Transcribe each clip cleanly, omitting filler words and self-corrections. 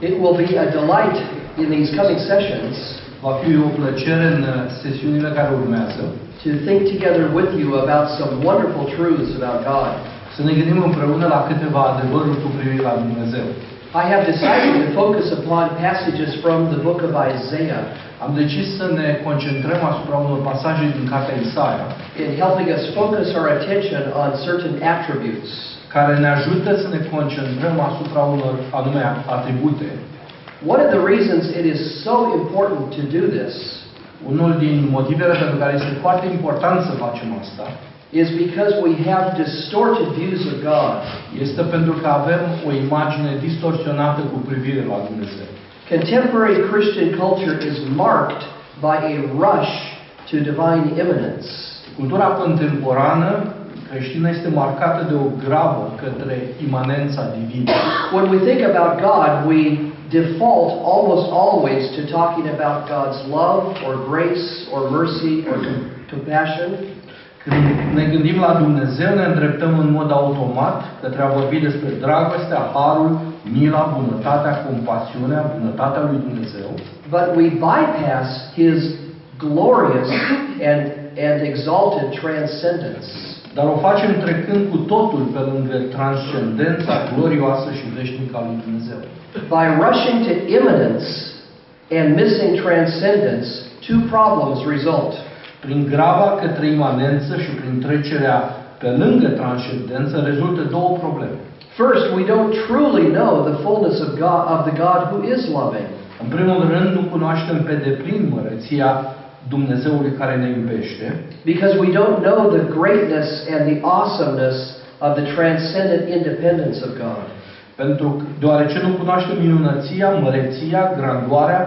It will be a delight in these coming sessions. Va fi o plăcere în sesiunile care urmează. To think together with you about some wonderful truths about God. Să ne gândim împreună la câteva adevăruri cu privire la Dumnezeu. I have decided to focus upon passages from the book of Isaiah. Am decis să ne concentrăm asupra unor pasaje din cartea Isaia. In helping us focus our attention on certain attributes. Care ne ajută să ne concentrăm asupra unor anume atribute. One of the reasons it is so important to do this, unul din motivele pentru care este foarte important să facem asta, is because we have distorted views of God. Este pentru că avem o imagine distorsionată cu privire la Dumnezeu. Contemporary Christian culture is marked by a rush to divine immanence. Cultura contemporană creștină este marcată de o grabă către imanența divină. When we think about God, we default almost always to talking about God's love or grace or mercy or compassion. Când ne gândim la Dumnezeu, ne îndreptăm în mod automat către a vorbi despre dragostea, harul, mila, bunătatea, compasiunea, bunătatea lui Dumnezeu. But we bypass His glorious and exalted transcendence. Dar o facem trecând cu totul pe lângă transcendența glorioasă și veșnică a lui Dumnezeu. By rushing to immanence and missing transcendence, two problems result. Prin graba către imanență și prin trecerea pe lângă transcendență rezultă două probleme. First, we don't truly know the fullness of God, of the God who is loving. În primul rând, nu cunoaștem pe deplin măreția Dumnezeului care ne iubește. Because we don't know the greatness and the awesomeness of the transcendent independence of God. Deoarece nu cunoaștem minunăția, măreția, grandoarea,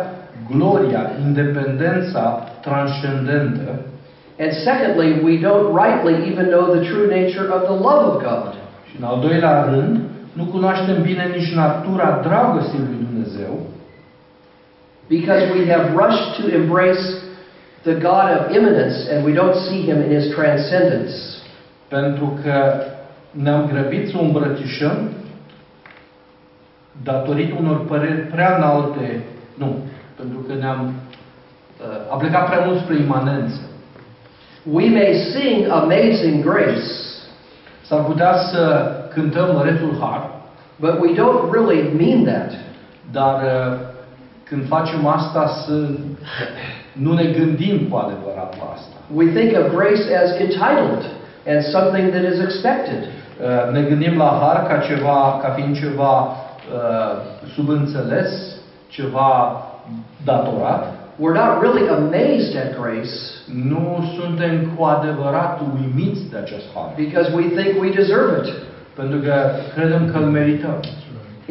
gloria, independența transcendentă. And secondly, we don't rightly even know the true nature of the love of God. Și în al doilea rând, nu cunoaștem bine nici natura dragostei lui Dumnezeu. Because we have rushed to embrace the God of immanence, and we don't see Him in His transcendence. Pentru că ne-am grăbit să o îmbrățișăm datorită unor păreri prea înalte, pentru că ne-am aplicat prea mult spre imanență. We may sing amazing grace. S-ar putea să cântăm mărețul har. But we don't really mean that. Dar când facem asta, nu ne gândim cu adevărat la asta. We think of grace as entitled and something that is expected. Ne gândim la har ca fiind ceva subînțeles, ceva datorat. We're not really amazed at grace. Nu suntem cu adevărat uimiți de acest har. Because we think we deserve it. Pentru că credem că îl merităm.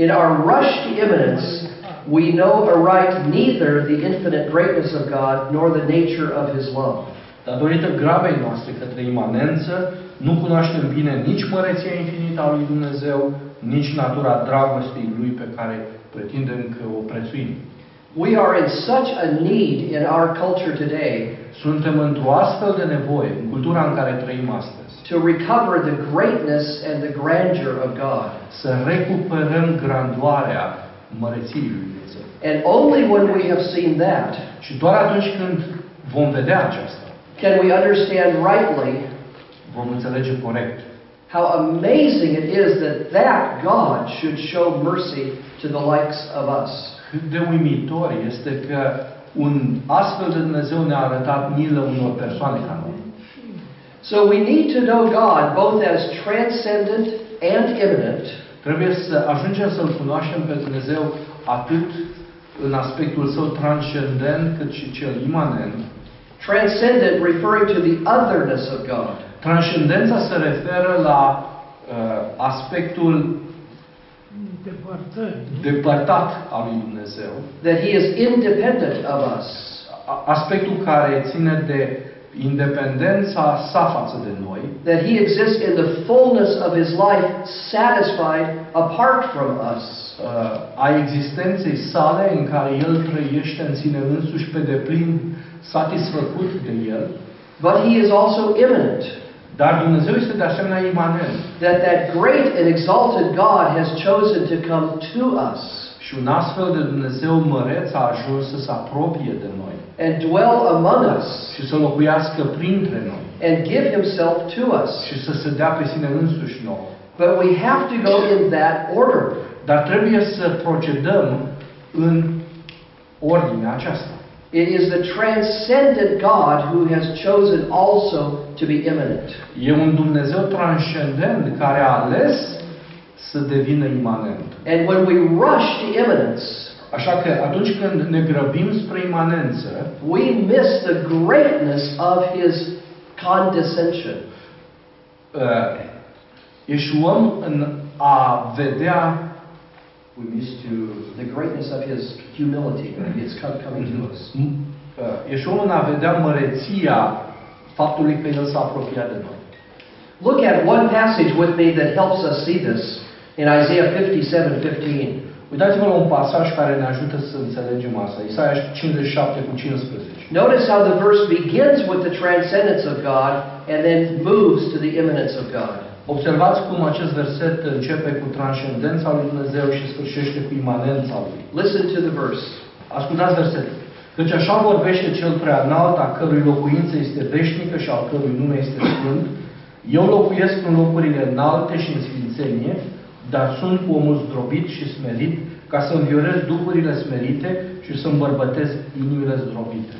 In our rush to immanence, we know aright neither the infinite greatness of God nor the nature of His love. Datorită grabei noastre către imanență, nu cunoaștem bine nici măreția infinită a lui Dumnezeu, nici natura dragostei lui pe care pretindem că o prețuim. We are in such a need in our culture today. Suntem într-o astfel de nevoie în cultura în care trăim astăzi. To recover the greatness and the grandeur of God. Să recuperăm grandoarea, măreției lui Dumnezeu. And only when we have seen that, și doar atunci când vom vedea aceasta, can we understand rightly, vom înțelege corect, how amazing it is that God should show mercy to the likes of us. Cât de uimitor este că un astfel de Dumnezeu ne-a arătat milă unor persoane ca noi. So we need to know God both as transcendent and immanent. Trebuie să ajungem să-L cunoaștem pe Dumnezeu atât în aspectul său transcendent, cât și cel imanent. Transcendent referring to the otherness of God. Transcendența se referă la aspectul depărtat al lui Dumnezeu. That He is independent of us. Aspectul care ține de independența sa față de noi. That He exists in the fullness of His life, satisfied apart from us. A existenței sale în care El trăiește în sine însuși pe deplin, satisfăcut de El. But He is also immanent. Dar Dumnezeu este de asemenea imanent. That great and exalted God has chosen to come to us. Și un astfel de Dumnezeu măreț a ajuns să se apropie de noi. And dwell among us. Și să locuiască printre noi. And give himself to us. Și să se dea pe sine însuși nouă. But we have to go in that order. Dar trebuie să procedăm în ordinea aceasta. It is the transcendent God who has chosen also to be immanent. E un Dumnezeu transcendent care a ales să devină imanent. And when we rush to immanence, așa că atunci când ne grăbim spre imanență, we miss the greatness of his condescension. Eșuăm în a vedea the greatness of his humility, his coming to us. Eșuăm în a vedea măreția faptului că el s-a apropiat de noi. Look at one passage with me that helps us see this in Isaiah 57:15. Uitați-vă la un pasaj care ne ajută să înțelegem asta. Isaia 57:15. Notice how the verse begins with the transcendence of God and then moves to the immanence of God. Observați cum acest verset începe cu transcendența lui Dumnezeu și sfârșește cu imanența lui. Listen to the verse. Ascultați versetul. Căci așa vorbește cel preaînalt, a cărui locuință este veșnică și al cărui nume este sfânt. Eu locuiesc în locurile înalte și în sfințenie, dar sunt cu omul zdrobit și smerit, ca să înviorez duhurile smerite și să îmbărbătesc inimile zdrobite.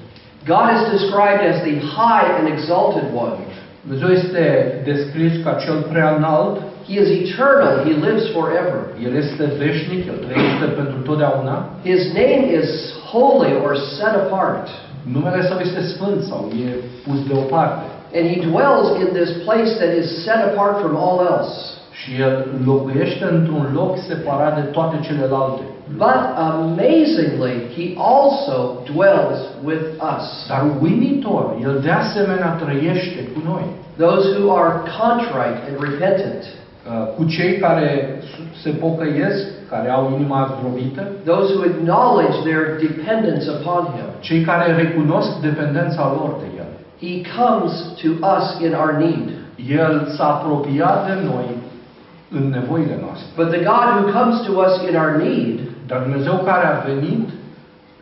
God is described as the high and exalted one. Dumnezeu este descris ca cel preaînalt. He is eternal, he lives forever. El este veșnic, el trăiește pentru totdeauna. His name is holy or set apart. Numele său este sfânt sau e pus deoparte. And he dwells in this place that is set apart from all else. Și el locuiește într-un loc separat de toate celelalte. But amazingly, he also dwells with us. Dar uimitor, el de asemenea trăiește cu noi. Those who are contrite and repentant. Cu cei care se pocăiesc, care au inima zdrobită. Those who acknowledge their dependence upon him. Cei care recunosc dependența lor de el. He comes to us in our need. El s-a apropiat de noi în nevoile noastre. But the God who comes to us in our need, dar Dumnezeu care a venit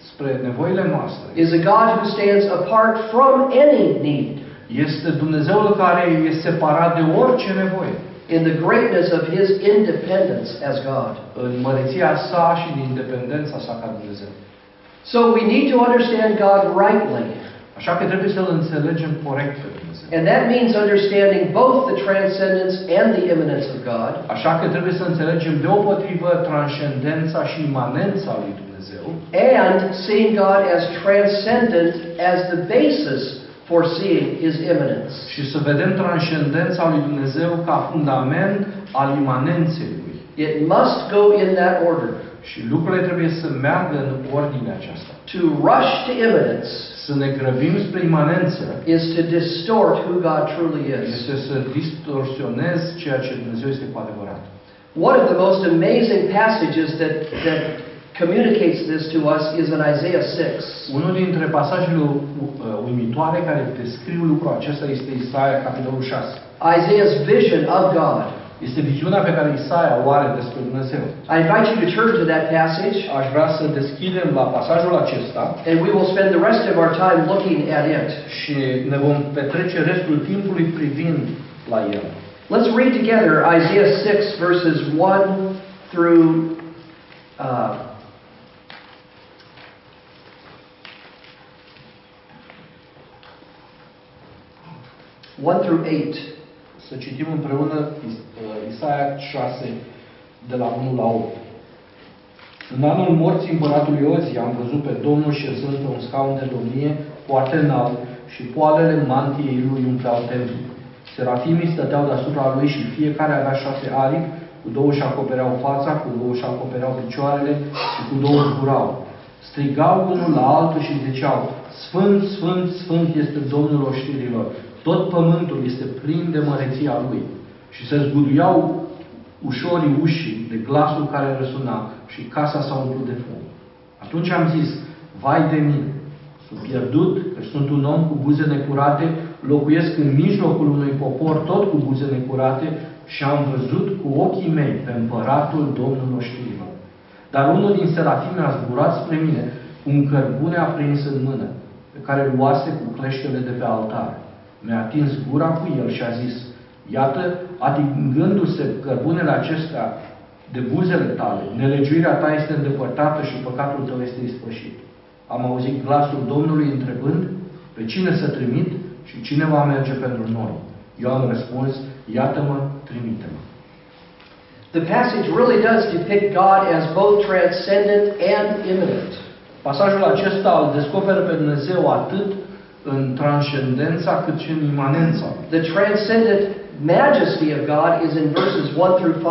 spre nevoile noastre, is a God who stands apart from any need. Este Dumnezeul care e separat de orice nevoie. In the greatness of his independence as God, în măreția sa și în independența sa ca Dumnezeu. So we need to understand God rightly. Așa că trebuie să-l înțelegem corect pe Dumnezeu. And that means understanding both the transcendence and the immanence of God. Așa că trebuie să înțelegem deopotrivă transcendența și imanența lui Dumnezeu. And seeing God as transcendent as the basis for seeing his immanence. Și să vedem transcendența lui Dumnezeu ca fundament al imanenței lui. It must go in that order. Și lucrurile trebuie să meargă în ordinea aceasta. To rush to immanence, să ne grăbim spre imanență, is to distort who God truly is. Este să distorsionez ceea ce Dumnezeu este cu adevărat. One of the most amazing passages that communicates this to us is in Isaiah 6. Unul dintre pasajele uimitoare care descriu lucrul acesta este Isaia capitolul 6. Isaiah's vision of God. Este viziunea pe care Isaia o are despre Dumnezeu. I invite you to turn to that passage. Aș vrea să deschidem la pasajul acesta. And we will spend the rest of our time looking at it. Și ne vom petrece restul timpului privind la el. Let's read together Isaiah 6 verses 1 through 1 through 8. Să citim împreună Isaia 6, de la 1 la 8. În anul morții împăratului Uzziah am văzut pe Domnul șezând pe un scaun de domnie, foarte înalt, și poalele mantiei lui umpleau templul. Serafimii stăteau deasupra lui și fiecare avea 6 aripi, cu 2 își acopereau fața, cu 2 își acopereau picioarele și cu 2 zburau. Strigau unul la altul și ziceau: Sfânt, Sfânt, Sfânt este Domnul oștirilor. Tot pământul este plin de măreția lui. Și se zguduiau ușorii ușii de glasul care răsuna și casa s-a umplut de fum. Atunci am zis: vai de mine, sunt pierdut, că sunt un om cu buze necurate, locuiesc în mijlocul unui popor tot cu buze necurate și am văzut cu ochii mei pe împăratul Domnului oștirilor. Dar unul din serafime a zburat spre mine, un cărbune aprins în mână, pe care îl luase cu cleștele de pe altar. Mi-a atins gura cu el și a zis: iată, atingându-se cărbunele acesta de buzele tale, nelegiuirea ta este îndepărtată și păcatul tău este ispășit. Am auzit glasul Domnului întrebând: pe cine să trimit și cine va merge pentru noi? Eu am răspuns: iată-mă, trimite-mă. The passage really does depict God as both transcendent and immanent. Pasajul acesta îl descoperă pe Dumnezeu atât în transcendența cât și în imanența. The transcendent majesty of God is in verses 1 through 5.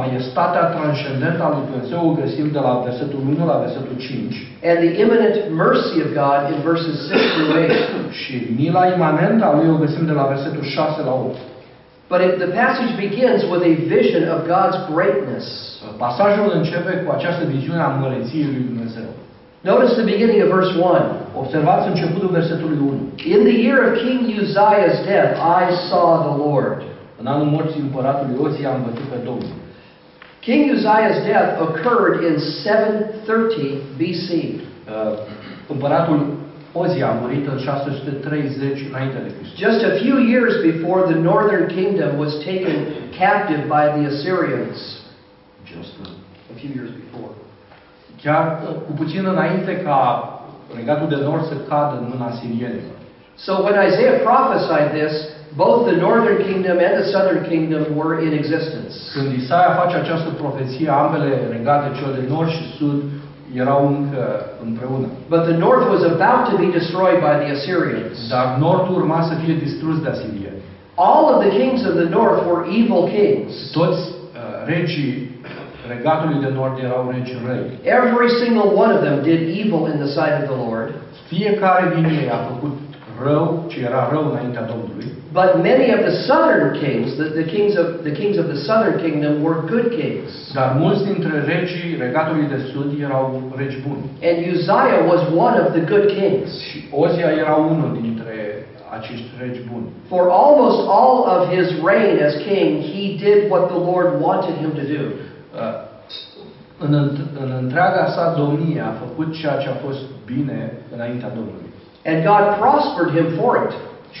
Maiestatea transcendentă a lui Dumnezeu o găsim de la versetul 1 la versetul 5. And the immanent mercy of God in verses 6 through 8. Și mila imanentă a lui o găsim de la versetul 6 la 8. But the passage begins with a vision of God's greatness. Pasajul începe cu această viziune a măreției lui Dumnezeu. Notice the beginning of verse 1. Observați începutul versetului 1. In the year of King Uzziah's death, I saw the Lord. În anul morții împăratului Uzia am văzut pe Domnul. King Uzziah's death occurred in 730 BC. Împăratul Uzia a murit în 630 înainte de Hristos. Just a few years before the northern kingdom was taken captive by the Assyrians. Just a few years before. Chiar cu puțin înainte ca regatul de nord să cadă în mâna asirienilor. So when Isaiah prophesied this, both the northern kingdom and the southern kingdom were in existence. Când Isaia face această profeție, ambele regate, cel de nord și sud, erau încă împreună. But the north was about to be destroyed by the Assyrians. Dar nordul urma să fie distrus de asirieni. All of the kings of the north were evil kings. Toți regii regatului de nord erau regi răi. Every single one of them did evil in the sight of the Lord. Fiecare din ei a făcut rău ce era rău înaintea Domnului. But many of the southern kings, the kings of the southern kingdom were good kings. Dar mulți dintre regii regatului de sud erau regi buni. And Uzziah was one of the good kings. Și Uzia era unul dintre acești regi buni. For almost all of his reign as king, he did what the Lord wanted him to do. În întreaga sa domnie a făcut ceea ce a fost bine înaintea Domnului. And God prospered him for it.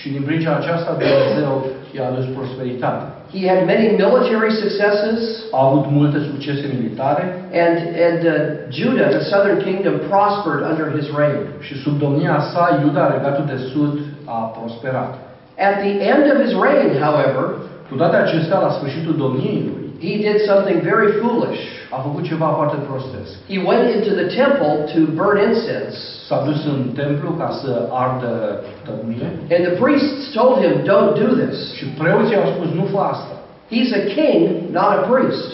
Și din pricina aceasta Dumnezeu i-a adus prosperitate. He had many military successes. A avut multe succese militare. And Judah, the southern kingdom, prospered under his reign. Și sub domnia sa, Iuda, regatul de sud, a prosperat. At the end of his reign, however, cu toate acestea, la sfârșitul domniei lui, he did something very foolish. A făcut ceva foarte prostesc. He went into the temple to burn incense. S-a dus în templu ca să ardă tămâie. And the priests told him, "Don't do this." Și preoții au spus, nu fă asta. He's a king, not a priest.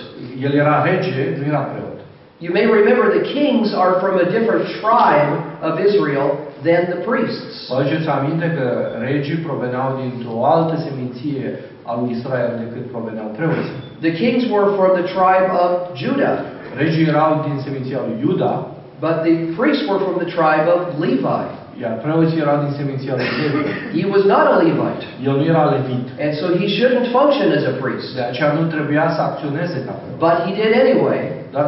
El era rege, nu era preot. You may remember the kings are from a different tribe of Israel than the priests. Vă aduceți aminte că regii proveneau dintr-o altă seminție a lui Israel decât proveneau preoții. The kings were from the tribe of Judah. Regii erau din seminția lui Iuda. But the priests were from the tribe of Levi. Iar preoții erau din seminția lui Levi. He was not a Levite. El nu era levit. And so he shouldn't function as a priest. De aceea nu trebuia să acționeze ca preot. But he did anyway. Dar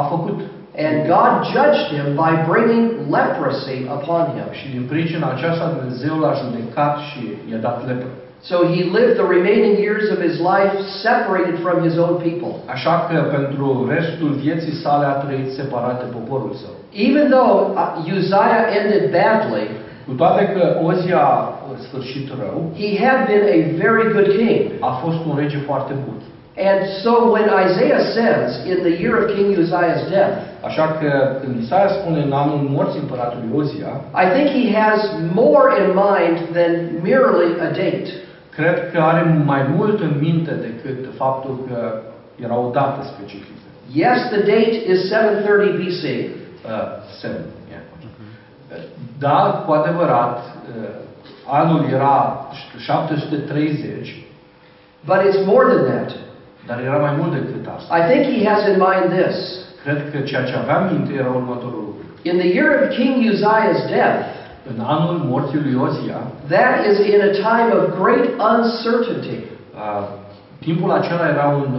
a făcut. And God judged him by bringing leprosy upon him. Și din pricina aceasta Dumnezeu l-a judecat și i-a dat lepră. So he lived the remaining years of his life separated from his own people. Așa că pentru restul vieții sale a trăit separat de poporul său. Even though Uzziah ended badly, cu toate că Uzia a sfârșit rău, he had been a very good king. A fost un rege foarte bun. And so when Isaiah says in the year of King Uzziah's death, așa că când Isaia spune în anul morții împăratului Uzia, I think he has more in mind than merely a date. Cred că are mai mult în minte decât faptul că era o dată specifică. Yes, the date is 730 BC. Dar, cu adevărat, anul era 730. But it's more than that. Dar era mai mult decât asta. I think he has in mind this. Cred că ceea ce aveam în minte era următorul lucru. In the year of King Uzziah's death, în anul morții lui Uzia, that is in a time of great uncertainty. Timpul acela era un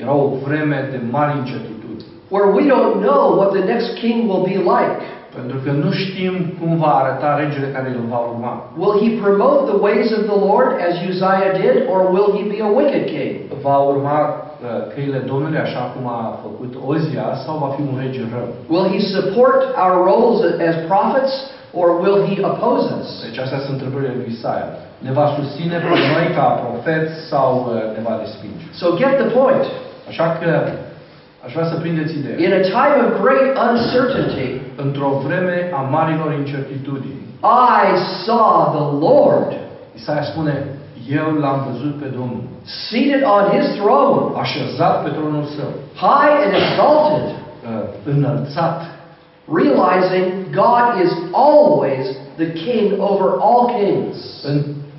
Era o vreme de mari incertitudini. Where we don't know what the next king will be like. Pentru că nu știm cum va arăta regele care îl va urma. Will he promote the ways of the Lord as Uzziah did, or will he be a wicked king? Va urma căile Domnului așa cum a făcut Uzziah, sau va fi un rege rău? Will he support our roles as prophets, or will he oppose us? Deci astea sunt întrebările lui Isaia. Ne va susține pe noi ca profeți sau ne va respinge? So get the point. Așa că aș vrea să prindeți ideea. In a time of great uncertainty, într-o vreme a marilor incertitudini, I saw the Lord. Isaia spune: eu l-am văzut pe Domnul. Seated on his throne, așezat pe tronul său. High and exalted, înălțat. Realizing God is always the king over all kings.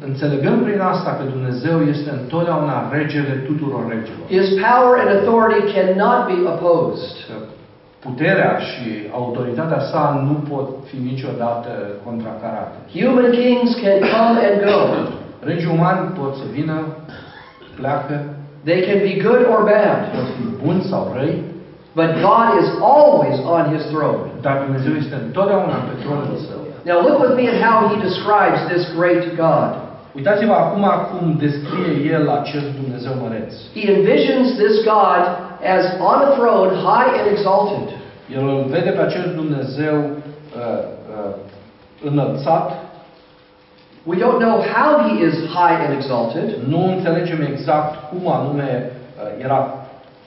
Înțelegând prin asta că Dumnezeu este întotdeauna regele tuturor regilor. His power and authority cannot be opposed. Puterea și autoritatea sa nu pot fi niciodată contracarate. Human kings can come and go. Regii umani pot să vină, pleacă. They can be good or bad. Pot fi buni sau răi. But God is always on his throne. Dar Dumnezeu este întotdeauna pe tronul său. Now look with me at how he describes this great God. Uitați-vă acum cum descrie el acest Dumnezeu măreț. He envisions this God as on a throne, high and exalted. El îl vede pe acest Dumnezeu înălțat. We don't know how he is high and exalted. Nu înțelegem exact cum anume era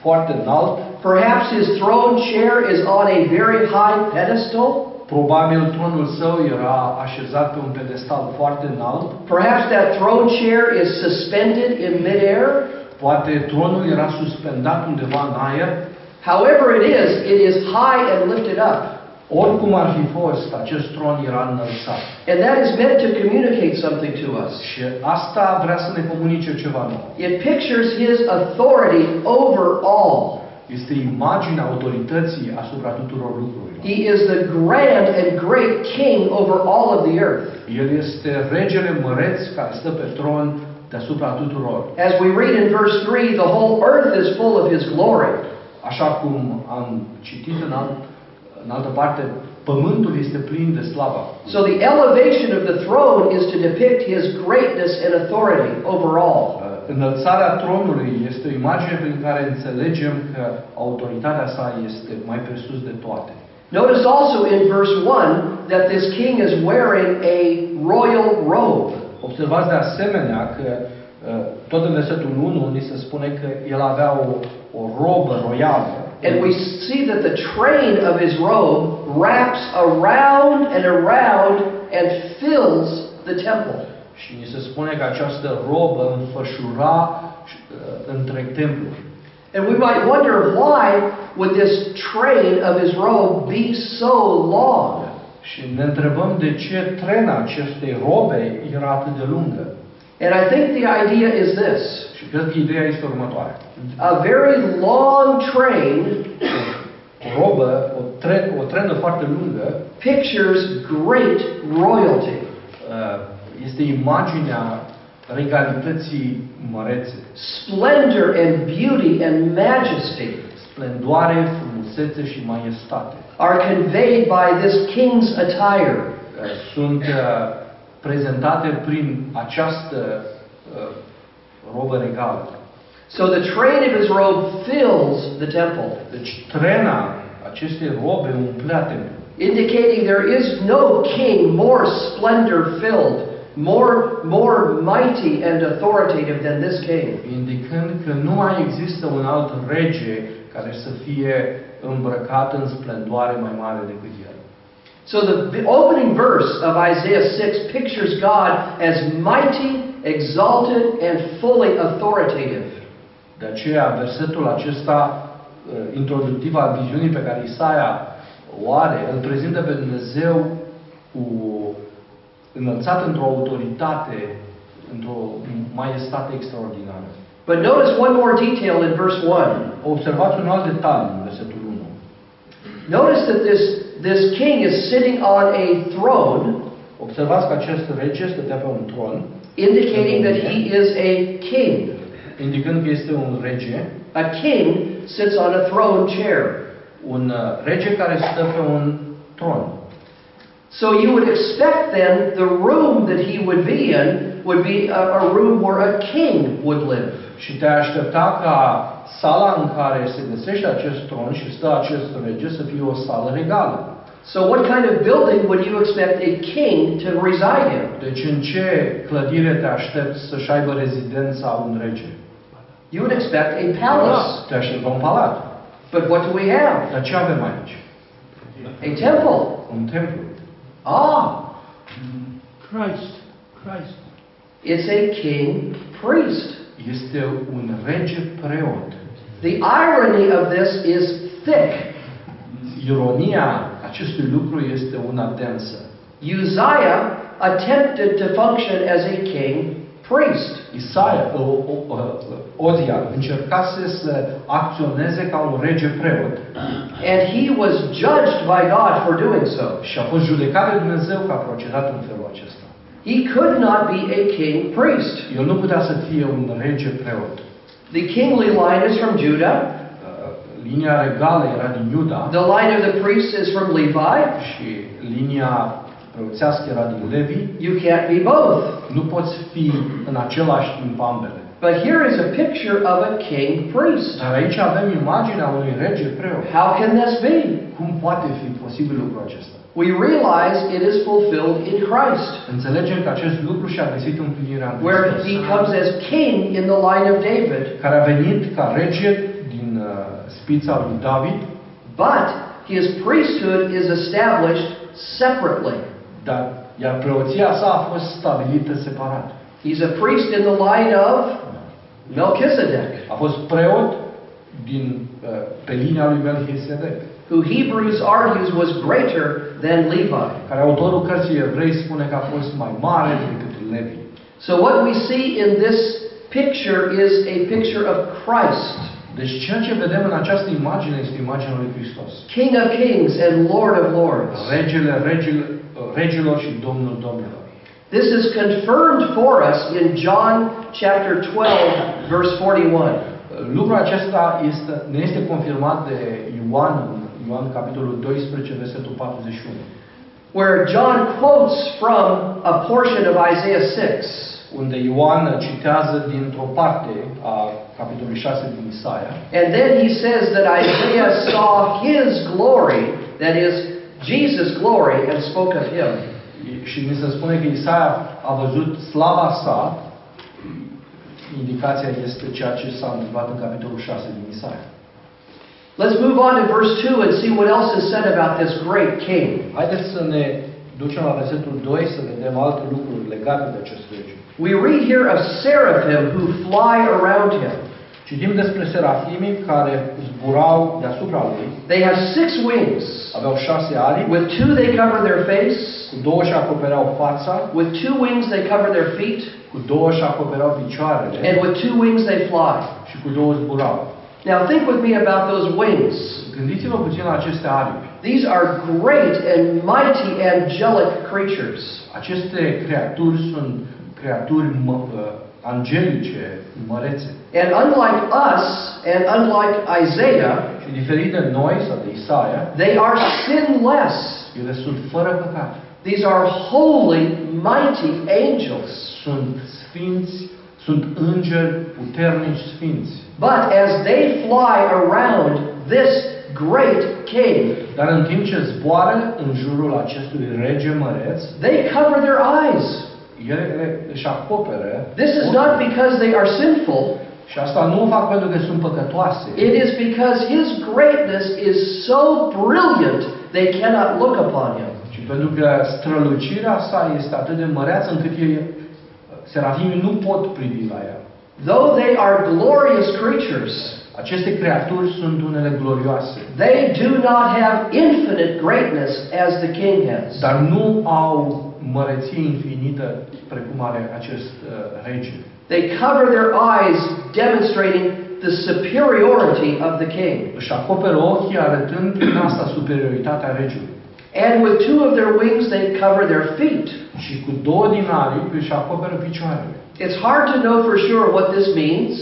foarte înalt. Perhaps his throne chair is on a very high pedestal. Probabil tronul său era așezat pe un pedestal foarte înalt. Perhaps that throne chair is suspended in midair. Poate tronul era suspendat undeva în aer. However it is high and lifted up. Oricum ar fi fost, acest tron era înălțat. And that is meant to communicate something to us. Și asta vrea să ne comunice ceva nou. It pictures his authority over all. Este imaginea autorității asupra tuturor lucrurilor. He is the grand and great king over all of the earth. El este regele măreț care stă pe tron deasupra tuturor. As we read in verse 3, the whole earth is full of his glory. Așa cum am citit în altă parte, pământul este plin de slava. So the elevation of the throne is to depict his greatness and authority over all. Înălțarea tronului este o imagine prin care înțelegem că autoritatea sa este mai presus de toate. Notice also in verse 1 that this king is wearing a royal robe. Observați de asemenea că tot în versetul 1 ni se spune că el avea o robă roială. And we see that the train of his robe wraps around and around and fills the temple. Și ni se spune că această robă înfășura întreg templul. And we might wonder why would this train of his robe be so long? Și ne întrebăm de ce trena acestei robe era atât de lungă. And I think the idea is this. Și cred că ideea este următoarea. A very long train, o trenă foarte lungă, pictures great royalty. Este imaginea regalității mărețe. Splendor and beauty and majesty, splendoare, frumusețe și majestate, are conveyed by this king's attire. Sunt prezentate prin această robă regală. So the train of his robe fills the temple. Deci trena acestei robe umplea templul. Indicating there is no king more splendor-filled, more mighty and authoritative than this king. Indicând că nu mai există un alt rege care să fie îmbrăcat în splendoare mai mare decât el. So the opening verse of Isaiah 6 pictures God as mighty, exalted and fully authoritative. De aceea versetul acesta introductiv al viziunii pe care Isaia o are, îl prezintă pe Dumnezeu cu înălțat într-o autoritate, într-o majestate extraordinară. But notice one more detail in verse 1. Observați un alt detaliu în versetul 1. Notice that this king is sitting on a throne. Observați că acest rege stătea pe un tron. Indicating that he is a king. Indicând că este un rege. A king sits on a throne chair. Un rege care stă pe un tron. So you would expect then the room that he would be in would be a room where a king would live. Și te-ai aștepta ca sala în care se găsește acest tron și stă acest rege să fie o sală regală. So what kind of building would you expect a king to reside in? Deci în ce clădire te aștepți să-și aibă rezidența un rege? You would expect a palace. Te aștepți un palat. But what do we have? Dar ce avem aici? A temple. Un templu. Ah, Christ. It's a king priest. Este un rege preot. The irony of this is thick. Ironia acestui lucru este una densă. Uzziah attempted to function as a king priest. Uzziah încercase să acționeze ca un rege preot. And he was judged by God for doing so. Și a fost judecat de Dumnezeu că a procedat în felul acesta. He could not be a king priest. El nu putea să fie un rege preot. The kingly line is from Judah. Linia regală era din Iuda. The line of the priest is from Levi. Și linia preoțească era din Levi. You can't be both. Nu poți fi în același timp ambele. But here is a picture of a king priest. Dar aici avem imaginea unui rege preot. How can this be? Cum poate fi posibil lucrul acesta? We realize it is fulfilled in Christ. Înțelegem că acest lucru și-a găsit împlinirea în Hristos. Where he comes as king in the line of David. Care a venit ca rege din spița lui David. But his priesthood is established separately. Dar iar preoția sa a fost stabilită separat. He's a priest in the line of Melchizedek. A fost preot din pe linia lui Melchizedek. Who Hebrews argues was greater than Levi. Care autorul cărții Evrei spune că a fost mai mare decât Levi. So what we see in this picture is a picture of Christ. Deci ceea ce vedem în această imagine este imaginea lui Hristos. King of kings and Lord of lords. Regilor și Domnul Domnilor. This is confirmed for us in John chapter 12 verse 41. Lucrul acesta ne este confirmat de Ioan capitolul 12 versetul 41. Where John quotes from a portion of Isaiah 6, unde Ioan citează dintr-o parte a capitolului 6 din Isaia. And then he says that Isaiah saw his glory, that is Jesus' glory, and spoke of him. Și ni se spune că Isaia a văzut slava sa. Indicația este ceea ce s-a întâmplat în capitolul 6 din Isaia. Let's move on to verse 2 and see what else is said about this great king. Haideți să ne ducem la versetul 2 să vedem alte lucruri legate de acest rege. We read here of seraphim who fly around him. Citim despre serafimii care zburau deasupra lui. They have six wings. Aveau 6 ali. With two they cover their face. Cu 2 își acopereau fața. With two wings they cover their feet. Cu 2 își acopereau picioarele. And with two wings they fly. Și cu 2 zburau. Now think with me about those wings. Gândiți-vă puțin la aceste aripi. These are great and mighty angelic creatures. Aceste creaturi sunt creaturi angelice, mărețe. And unlike us and unlike Isaiah, și diferit de noi sau de Isaia, they are sinless. Ele sunt fără păcat. These are holy, mighty angels. Sunt sfinți, sunt îngeri puternici sfinți. But as they fly around this great king, dar în timp ce zboară în jurul acestui rege măreț, they cover their eyes. Ele își acoperă. This is not because they are sinful. Și asta nu o fac pentru că sunt păcătoase. It is because his greatness is so brilliant they cannot look upon him. Și pentru că strălucirea sa este atât de măreață încât serafimii nu pot privi la ea. Though they are glorious creatures, aceste creaturi sunt unele glorioase. They do not have infinite greatness as the king has. Dar nu au măreție infinită precum are acest rege. They cover their eyes, demonstrating the superiority of the king. Își acoperă ochii arătând prin asta superioritatea regelui. And with two of their wings they cover their feet. Și cu 2 din aripi își acoperă picioarele. It's hard to know for sure what this means.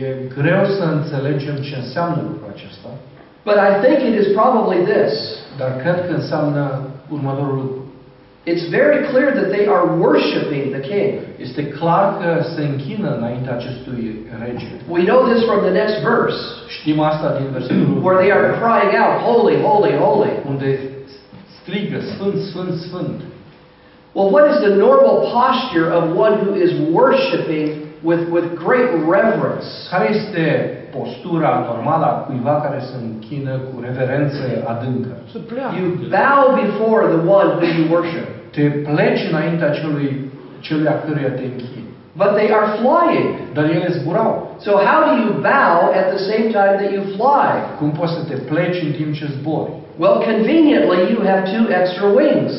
E greu să înțelegem ce înseamnă lucrul acesta. But I think it is probably this. Dar cred că înseamnă următorul lucru. It's very clear that they are worshiping the king. Este clar că se închină înaintea acestui rege. We know this from the next verse. Știm asta din versetul where they are crying out, holy, holy, holy. Unde strigă, sfânt, sfânt, sfânt. Well, what is the normal posture of one who is worshiping with great reverence? Care este postura normală a cuiva care se închină cu reverență adâncă? You bow before the one who you worship. Te pleci înaintea celuia căruia te închini. But they are flying. Dar ele zburau. So how do you bow at the same time that you fly? Cum poți să te pleci în timp ce zbori? Well, conveniently you have two extra wings.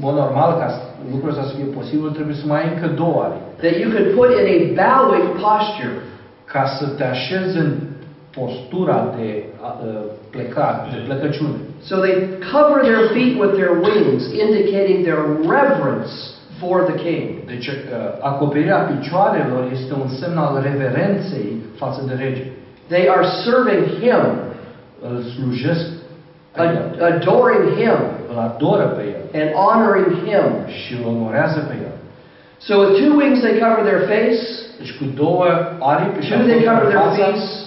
Bon, normal ca lucrul ăsta să fie posibil, trebuie să mai ai încă două arii. That you could put in a bowing posture. Ca să te așezi în postura de plecăciune. So they cover their feet with their wings, indicating their reverence for the king. Deci acoperirea picioarelor este un semn al reverenței față de rege. They are serving him. Îl slujesc, adoring him. Îl adoră pe el. And honoring him. Și îl onorează pe el. So with two wings they cover their face. Deci cu două aripi și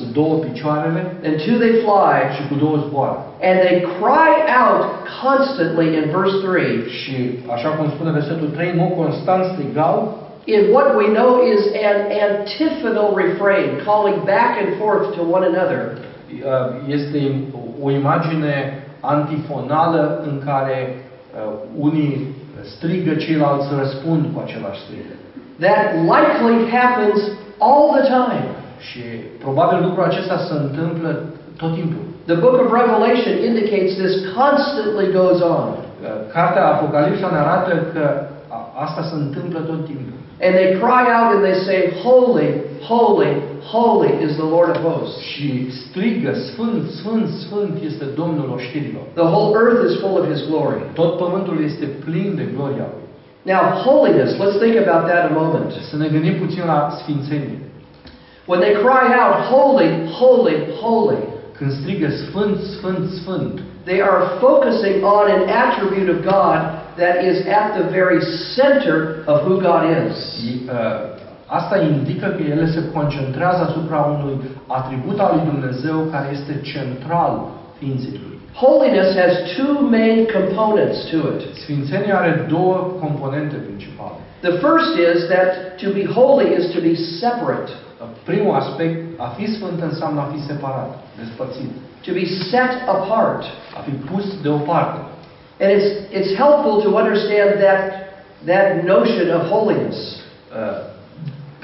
cu două picioarele. And two they fly. Și cu două zboară. And they cry out constantly in verse 3. Și așa cum spune versetul 3, în mod constant strigau. In what we know is an antiphonal refrain, calling back and forth to one another. Este o imagine antifonală în care unii strigă, ceilalți răspund cu același strigăt. That likely happens all the time. Și probabil lucrul acesta se întâmplă tot timpul. The book of Revelation indicates this constantly goes on. Cartea Apocalipsa ne arată că asta se întâmplă tot timpul. And they cry out and they say, holy, holy, holy is the Lord of hosts. Și strigă, sfânt, sfânt, sfânt este Domnul oștirilor. The whole earth is full of his glory. Tot pământul este plin de gloria lui. Now, holiness, let's think about that a moment. Să ne gândim puțin la sfințenie. When they cry out, holy, holy, holy, când strigă sfânt, sfânt, sfânt, they are focusing on an attribute of God that is at the very center of who God is. Asta indică că ele se concentrează asupra unui atribut al lui Dumnezeu care este central ființei lui. Holiness has two main components to it. Sfințenia are două componente principale. The first is that to be holy is to be separate. Primul aspect, a fi sfânt înseamnă a fi separat, despărțit. To be set apart. A fi pus deoparte. And it's helpful to understand that notion of holiness.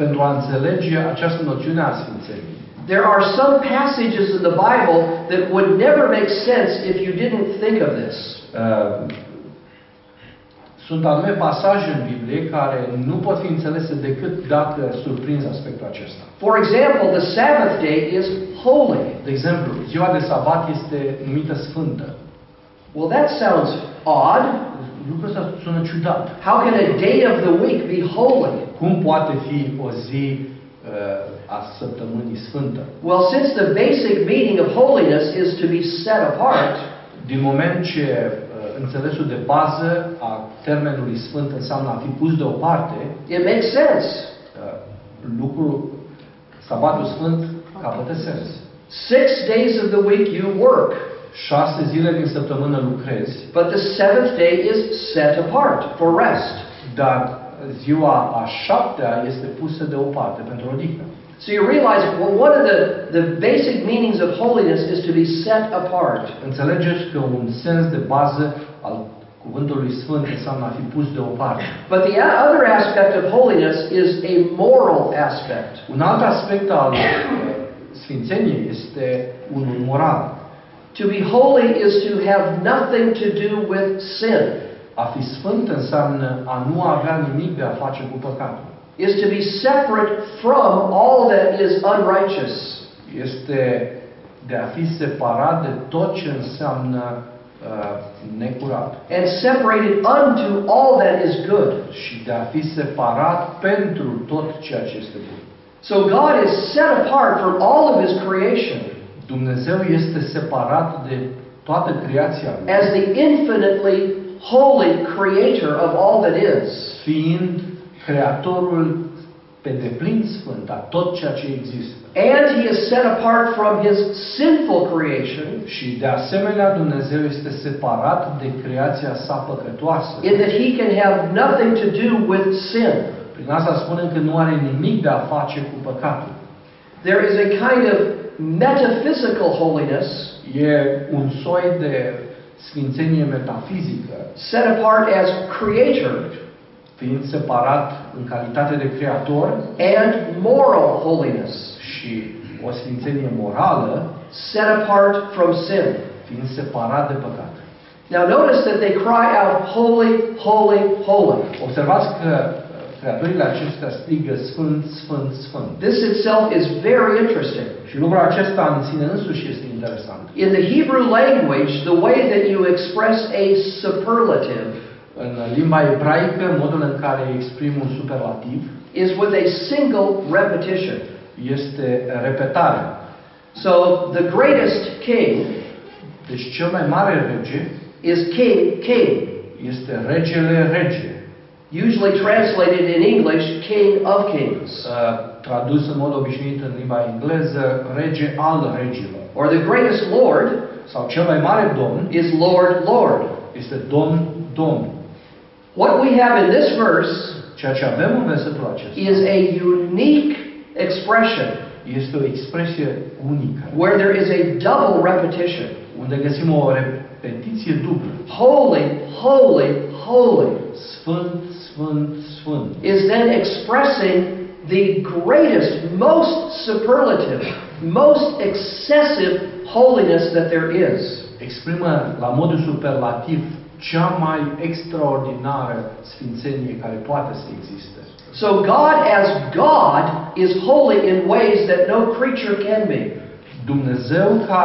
Pentru a înțelege această noțiune a sfințeniei. There are some passages in the Bible that would never make sense if you didn't think of this. Sunt anume pasaje în Biblie care nu pot fi înțelese decât dacă surprinzi aspectul acesta. For example, the Sabbath day is holy. De exemplu, ziua de sabat este numită sfântă. Well, that sounds odd. Lucrul ăsta sună ciudat. How can a day of the week be holy? Cum poate fi o zi a săptămânii sfântă? Well, since the basic meaning of holiness is to be set apart, din moment ce înțelesul de bază a termenului sfânt înseamnă a fi pus deoparte, it makes sense. Lucrul sabatul sfânt capătă sens. 6 days of the week you work. 6 zile din săptămână lucrezi. But the seventh day is set apart for rest. Dar ziua a 7-a este pusă deoparte pentru odihnă. So you realize one of the basic meanings of holiness is to be set apart. Înțelegeți că un sens de bază al cuvântului sfânt înseamnă a fi pus deoparte. But the other aspect of holiness is a moral aspect. Un alt aspect al sfințeniei este unul moral. To be holy is to have nothing to do with sin. A fi sfânt înseamnă a nu avea nimic de a face cu păcatul. Is to be separate from all that is unrighteous. Este de a fi separat de tot ce înseamnă necurat. And separated unto all that is good. Și de a fi separat pentru tot ceea ce este bun. So God is set apart from all of His creation. Dumnezeu este separat de toată creația lui. As the infinitely holy creator of all that is. Fiind creatorul pe deplin sfânt a tot ceea ce există. And He is set apart from His sinful creation. Și de asemenea Dumnezeu este separat de creația sa păcătoasă. In that He can have nothing to do with sin. Prin asta spunem că nu are nimic de a face cu păcatul. There is a kind of metaphysical holiness. E un soi de sfințenie metafizică. Set apart as creator. Fiind separat în calitate de creator, and moral holiness, și o sfințenie morală, set apart from sin, fiind separat de păcat. Now notice that they cry out holy, holy, holy. Observați că creaturile acestea strigă sfânt, sfânt, sfânt. This itself is very interesting. Și lucrul acesta în sine însuși este interesant. In the Hebrew language, the way that you express a superlative, în limba ebraică, modul în care exprim un superlativ is with a single repetition. Este repetare. So the greatest king, deci cel mai mare rege, is king, king. Este regele rege. Usually translated in English, king of kings. Tradus în mod obișnuit în limba engleză, rege al regilor. Or the greatest lord, sau cel mai mare domn, is lord, lord. Este domn, domn. What we have in this verse, ceea ce avem în versetul acesta, is a unique expression. Este o expresie unică. Where there is a double repetition. Unde găsim o repetiție dublă. Holy, holy, holy. Sfânt, sfânt, sfânt. Is then expressing the greatest, most superlative, most excessive holiness that there is. Exprimă la modul superlativ cea mai extraordinară sfințenie care poate să existe. So God as God is holy in ways that no creature can be. Dumnezeu ca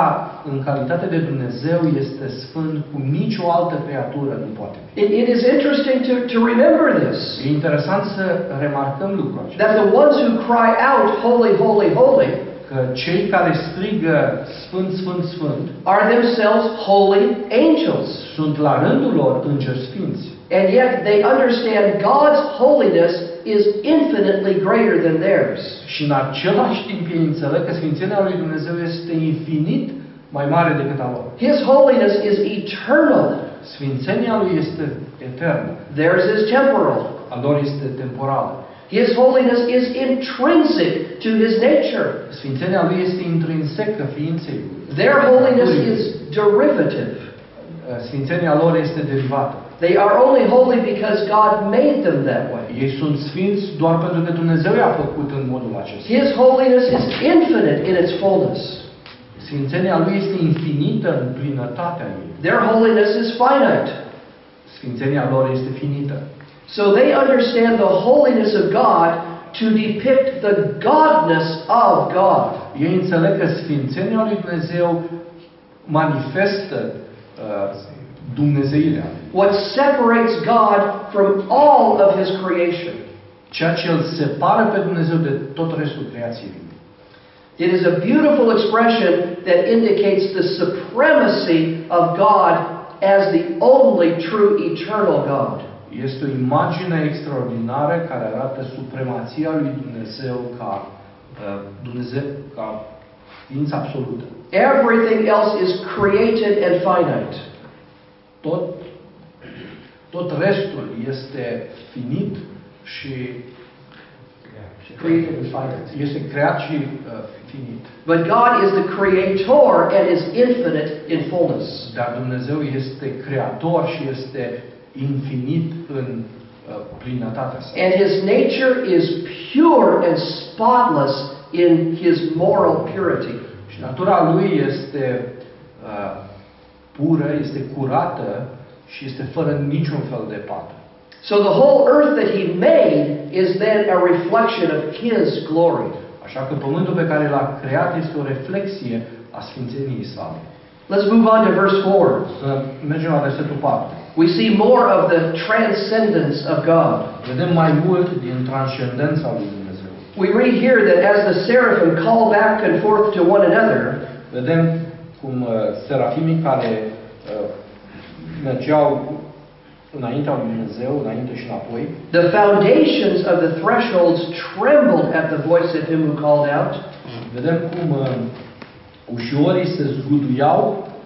în calitate de Dumnezeu este sfânt cum nicio altă creatură nu poate fi. It is interesting to remember this. E interesant să remarcăm lucrul acesta. That the ones who cry out holy, holy, holy, că cei care strigă sfânt, sfânt, sfânt, are themselves holy angels. Sunt la rândul lor îngeri sfinți. And yet they understand God's holiness is infinitely greater than theirs. Și în același timp ei înțeleg că sfințenia lui Dumnezeu este infinit mai mare decât a lor. His holiness is eternal. Sfințenia lui este eternă. Theirs is temporal. A lor este temporală. His holiness is intrinsic to His nature. Sfințenia lui este intrinsecă ființei. Their holiness is derivative. Sfințenia lor este derivată. They are only holy because God made them that way. Ei sunt sfinți doar pentru că Dumnezeu i-a făcut în modul acesta. His holiness is infinite in its fullness. Sfințenia lui este infinită în plinătatea ei. Their holiness is finite. Sfințenia lor este finită. So they understand the holiness of God to depict the godness of God. Ei înțeleg că sfințenia lui Dumnezeu manifestă dumnezeirea. What separates God from all of His creation. Ceea ce îl separă pe Dumnezeu de tot restul creației. It is a beautiful expression that indicates the supremacy of God as the only true eternal God. Este o imagine extraordinară care arată supremația lui Dumnezeu ca Dumnezeu ca ființă absolută. Everything else is created and finite. Tot restul este finit și created and finite. Este creat și finit. But God is the creator and is infinite in fullness. Dar Dumnezeu este creator și este infinit în plinătatea sa. And His nature is pure and spotless in His moral purity. Și natura lui este pură, este curată și este fără niciun fel de pată. So the whole earth that He made is then a reflection of His glory. Așa că pământul pe care l-a creat este o reflexie a sfințeniei sale. Let's move on to verse 4. Să mergem la versetul 4. We see more of the transcendence of God. Vedem mai mult din transcendența lui Dumnezeu. We read here that as the seraphim call back and forth to one another, vedem cum serafimii care mergeau înaintea lui Dumnezeu, înainte și înapoi, the foundations of the thresholds trembled at the voice of him who called out. Vedem cum ușorii se zguduiau,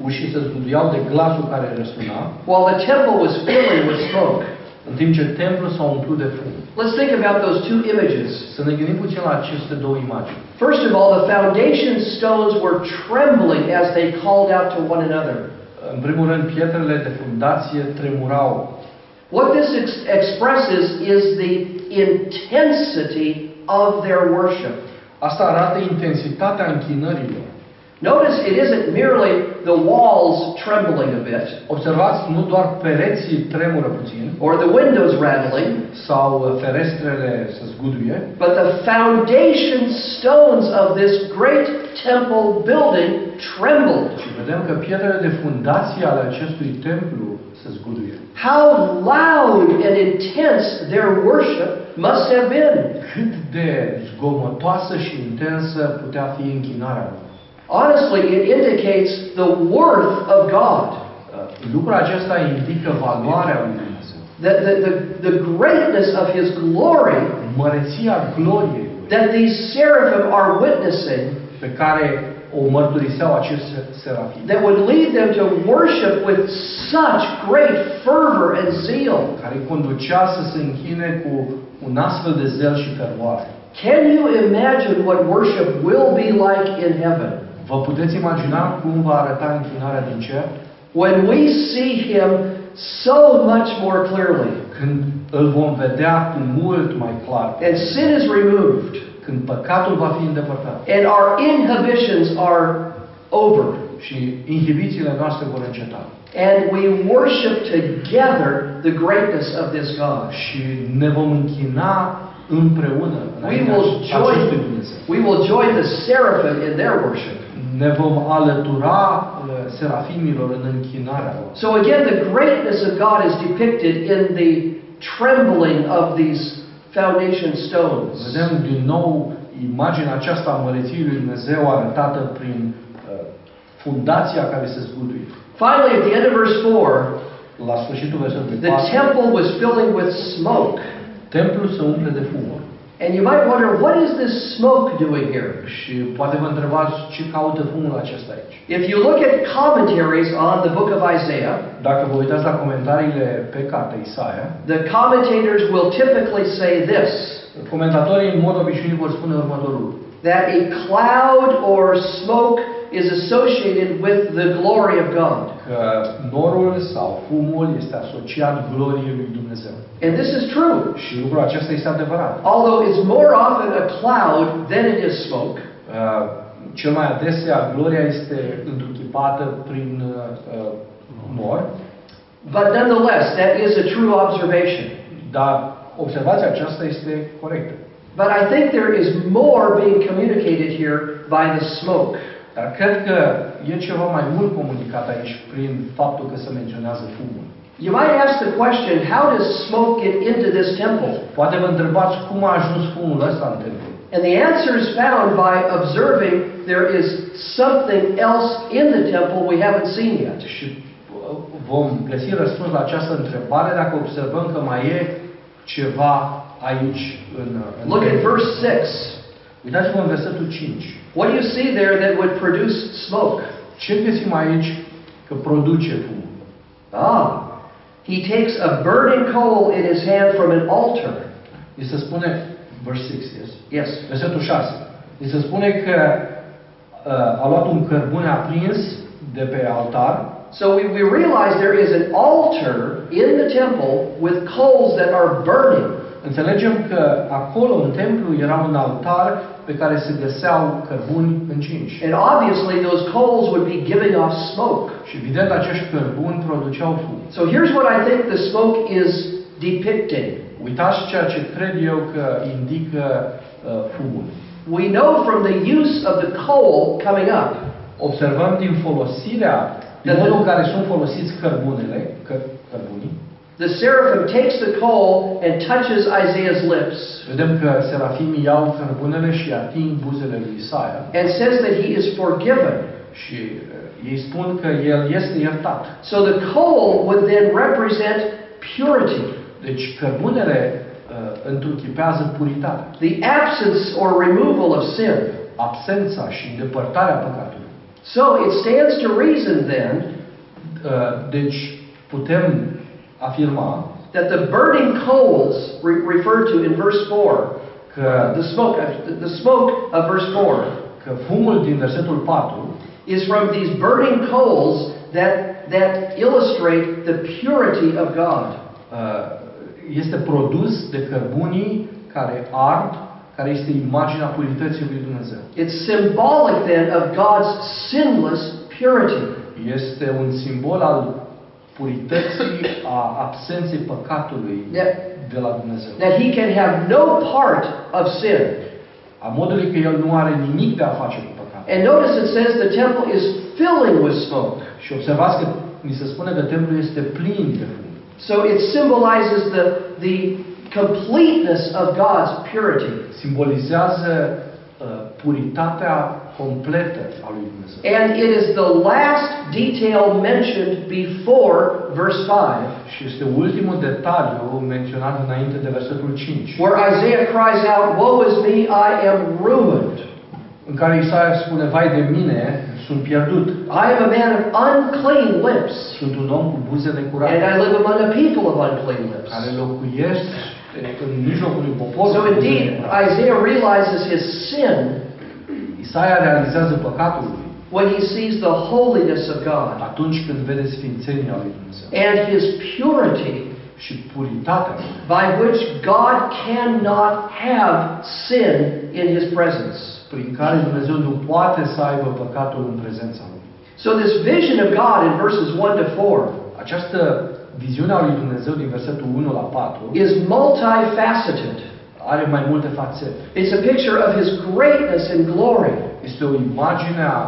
ușii se zguduiau de glasul care răsuna. While the temple was filling with smoke. În timp ce templul s-a umplut de fum. Let's think about those two images. Să ne gândim puțin la aceste două imagini. First of all, the foundation stones were trembling as they called out to one another. În primul rând, pietrele de fundație tremurau. What this expresses is the intensity of their worship. Asta arată intensitatea închinărilor. Notice it isn't merely the walls trembling a bit. Observați, nu doar pereții tremură puțin, or the windows rattling, sau ferestrele se zguduie, but the foundation stones of this great temple building trembled. Și vedem că pietrele de fundație ale acestui templu se zguduie. How loud and intense their worship must have been. Cât de zgomotoasă și intensă putea fi închinarea lor. Honestly, it indicates the worth of God. Lucrul acesta indică valoarea lui Dumnezeu. The greatness of His glory. Măreția gloriei lui. That these seraphim are witnessing. Pe care o mărturiseau acești serafim. That would lead them to worship with such great fervor and zeal. Care conducea să se închine cu un astfel de zel și fervoare. Can you imagine what worship will be like in heaven? Vă puteți imagina cum va arăta închinarea din cer? When we see him so much more clearly. Când îl vom vedea cu mult mai clar. And sin is removed. Când păcatul va fi îndepărtat. And our inhibitions are over. Și inhibițiile noastre vor înceta. And we worship together the greatness of this God. Și ne vom închina împreună. We will join the seraphim in their worship. Ne vom alătura serafimilor în închinarea lor. So again, the greatness of God is depicted in the trembling of these foundation stones. Vedem din nou imaginea aceasta a măreției lui Dumnezeu arătată prin fundația care se zguduie. Finally, at the end of verse 4, la sfârșitul versetului 4, the temple was filling with smoke. Templul se umple de fum. And you might wonder, what is this smoke doing here? Și poate vă întrebați ce caută fumul acesta aici. If you look at commentaries on the book of Isaiah, dacă vă uitați la comentariile pe cartea Isaia, the commentators will typically say this. Comentatorii în mod obișnuit vor spune următorul: that a cloud or smoke is associated with the glory of God. Că norul sau fumul este asociat gloriei lui Dumnezeu. And this is true. Și lucrul acesta este adevărat. Although it's more often a cloud than it is smoke. Cel mai adesea gloria este întruchipată prin nor. But nonetheless, that is a true observation. Dar observația aceasta este corectă. But I think there is more being communicated here by the smoke. Dar cred că e ceva mai mult comunicat aici prin faptul că se menționează fumul. You might ask the question, how does smoke get into this temple? Poate vă întrebați cum a ajuns fumul ăsta în templu. And the answer is found by observing there is something else in the temple we haven't seen yet. Și vom găsi răspuns la această întrebare dacă observăm că mai e ceva aici în Look at verse 6. Uitați-vă în versetul 5. What do you see there that would produce smoke? Ce găsim aici că produce fum? He takes a burning coal in his hand from an altar. Ni se spune verse 6, yes. Versetul 6. Ni se spune că a luat un cărbune aprins de pe altar. So we realize there is an altar in the temple with coals that are burning. Înțelegem că acolo în templu era un altar pe care se găseau cărbuni încinși. And obviously those coals would be giving off smoke. Și evident acești cărbuni produceau fum. So here's what I think the smoke is depicting. Uitați ceea ce cred eu că indică fumul. We know from the use of the coal coming up. Observăm din folosirea, din modul în care sunt folosiți cărbunii, The seraphim takes the coal and touches Isaiah's lips. Vedem că serafimii iau țărbunele și ating buzele lui Isaia. And says that he is forgiven. Și ei spun că el este iertat. So the coal would then represent purity. Deci cărbunele întruchipează puritatea. The absence or removal of sin. Absența și îndepărtarea păcatului. So it stands to reason then. Deci putem afirma that the burning coals referred to in verse 4, că the smoke of verse 4, că fumul din versetul 4 is from these burning coals that illustrate the purity of God. Este produs de cărbunii care ard, care este imaginea purității lui Dumnezeu. It's symbolic then of God's sinless purity. Este un simbol al purității, a absenței păcatului de la Dumnezeu. That he can have no part of sin. A modului că el nu are nimic de a face cu păcatul. And notice it says the temple is filling with smoke. Și observați că ni se spune că templul este plin de fum. So it symbolizes the completeness of God's purity. Simbolizează puritatea completă a lui Dumnezeu. And it is the last detail mentioned before verse 5. Și este ultimul detaliu menționat înainte de versetul 5. Where Isaiah cries out, "Woe is me, I am ruined." În care Isaia spune, vai de mine, sunt pierdut. I am a man of unclean lips. Sunt un om cu buze necurate. And I live among a people of unclean lips. Care locuiesc în mijlocul unui popor. So indeed, Isaiah realizes his sin. Isaia realizează păcatul lui. When he sees the holiness of God. Atunci când vede sfințenia lui Dumnezeu. And his purity. Și puritatea lui. By which God cannot have sin in his presence. Prin care Dumnezeu nu poate să aibă păcatul în prezența lui. So this vision of God in verses 1 to 4. Această viziune a lui Dumnezeu din versetul 1 la 4. Is multifaceted. Are mai multe fațete. It's a picture of his greatness and glory. Este o imagine a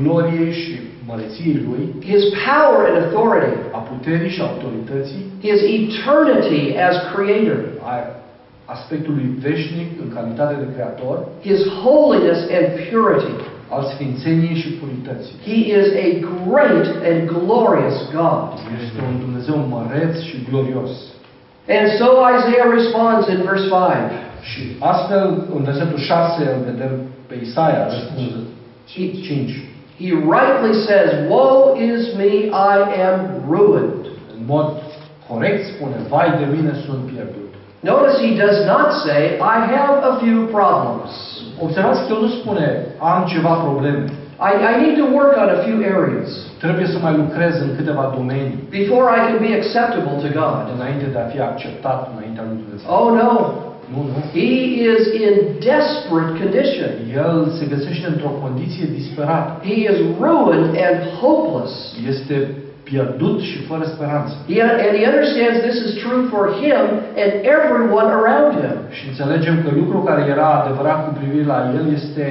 gloriei și măreției lui. His power and authority. A puterii și autorității. His eternity as creator. Aspectul lui veșnic în calitate de creator. His holiness and purity. Al sfințeniei și purității. He is a great and glorious God. Este un Dumnezeu măreț și glorios. And so Isaiah responds in verse 5. Și astfel, în versetul 6, îl vedem pe Isaia răspunzând. 5. He rightly says, "Woe is me, I am ruined." În mod corect spune, vai de mine, sunt pierdut. Notice he does not say, "I have a few problems." Observați că el nu spune, am ceva probleme. I need to work on a few areas. Trebuie să mai lucrez în câteva domenii. Before I can be acceptable to God. Înainte de a fi acceptat înaintea lui Dumnezeu. Oh no. Nu, nu. He is in desperate condition. El se găsește într-o condiție disperată. He is ruined and hopeless. Este pierdut și fără speranță. And he understands this is true for him and everyone around him. Și înțelegem că lucrul care era adevărat cu privire la el este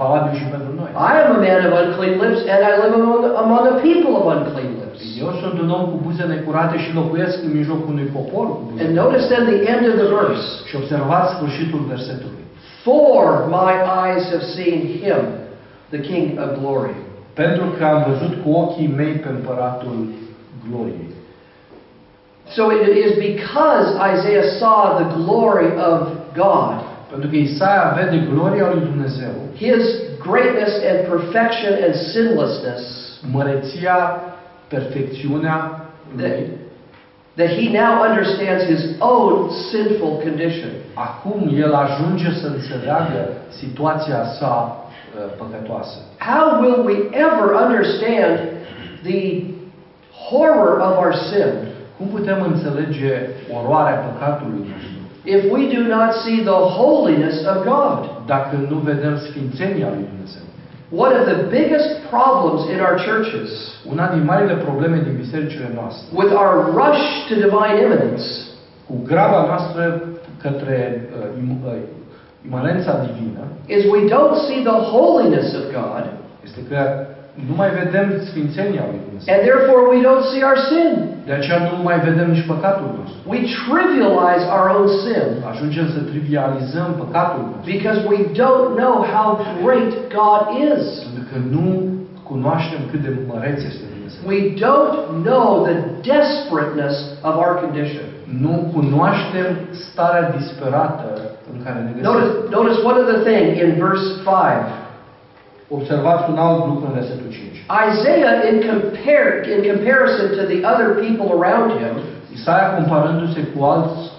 valabil și pentru noi. I am a man of unclean lips and I live among a people of unclean lips. Eu sunt un om cu buze necurate și locuiesc în mijlocul unui popor cu buze. And notice then the end of the verse. Și observați sfârșitul versetului. For my eyes have seen him, the King of glory. Pentru că am văzut cu ochii mei pe împăratul gloriei. So it is because Isaiah saw the glory of God. Pentru că Isaia vede gloria lui Dumnezeu. His greatness and perfection and sinlessness. Măreția, perfecțiunea lui. That he now understands his own sinful condition. Acum el ajunge să înțeleagă situația sa păcătoasă. How will we ever understand the horror of our sin? Cum putem înțelege oroarea păcatului? If we do not see the holiness of God. Dacă nu vedem sfințenia lui Dumnezeu. One of the biggest problems in our churches. Una din marile probleme din bisericile noastre. With our rush to divine immanence. Cu graba noastră către imanența divină. Is we don't see the holiness of God. Este că Nu mai vedem sfințenia lui Dumnezeu. And therefore we don't see our sin. De aceea nu mai vedem nici păcatul nostru. We trivialize our own sin. Ajungem să trivializăm păcatul nostru. Because we don't know how great God is. Pentru că nu cunoaștem cât de măreț este Dumnezeu. We don't know the desperateness of our condition. Nu cunoaștem starea disperată în care ne găsim. Notice one other thing in verse 5. Observați un alt lucru în versetul 5. Isaiah in comparison to the other people around him, Isaia comparându-se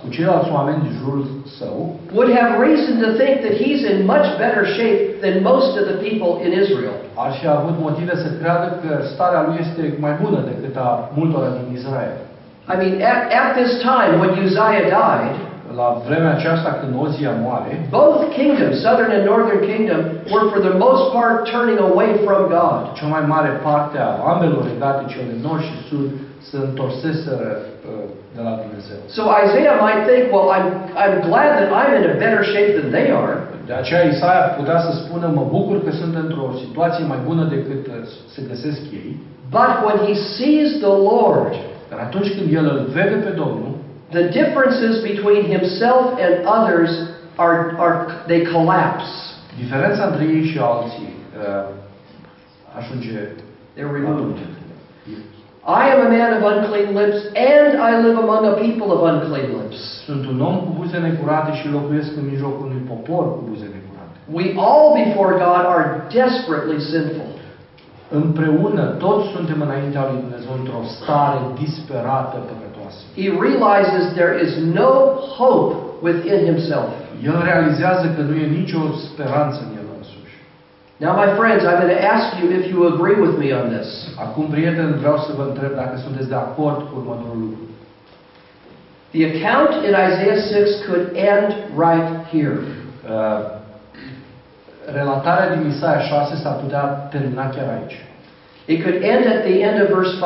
cu ceilalți oameni din jurul său, would have reason to think that he's in much better shape than most of the people in Israel. Ar fi avut motive să creadă că starea lui este mai bună decât a multora din Israel. I mean, at this time when Uzziah died, la vremea aceasta când Uzia moare, both kingdoms, southern and northern kingdom, were for the most part turning away from God. Cea mai mare parte a ambelor regate, cel de nord și sud, se întorseseră de la Dumnezeu. So Isaiah might think, well, I'm glad that I'm in a better shape than they are. De aceea Isaia putea să spună, mă bucur că sunt într-o situație mai bună decât se găsesc ei. But when he sees the Lord, dar atunci când el îl vede pe Domnul, the differences between himself and others they collapse. Diferența între ei și alții ajunge. They're removed. I am a man of unclean lips, and I live among a people of unclean lips. Sunt un om cu buze necurate și locuiesc în mijlocul unui popor cu buze necurate. We all before God are desperately sinful. Împreună toți suntem înaintea lui Dumnezeu într-o stare disperată. He realizes there is no hope within himself. El realizează că nu e nicio speranță în el însuși. Now, my friends, I'm going to ask you if you agree with me on this. Acum, prieteni, vreau să vă întreb dacă sunteți de acord cu următorul lucru. The account in Isaiah 6 could end right here. Relatarea din Isaia 6 s-ar putea termina chiar aici. It could end at the end of verse 5.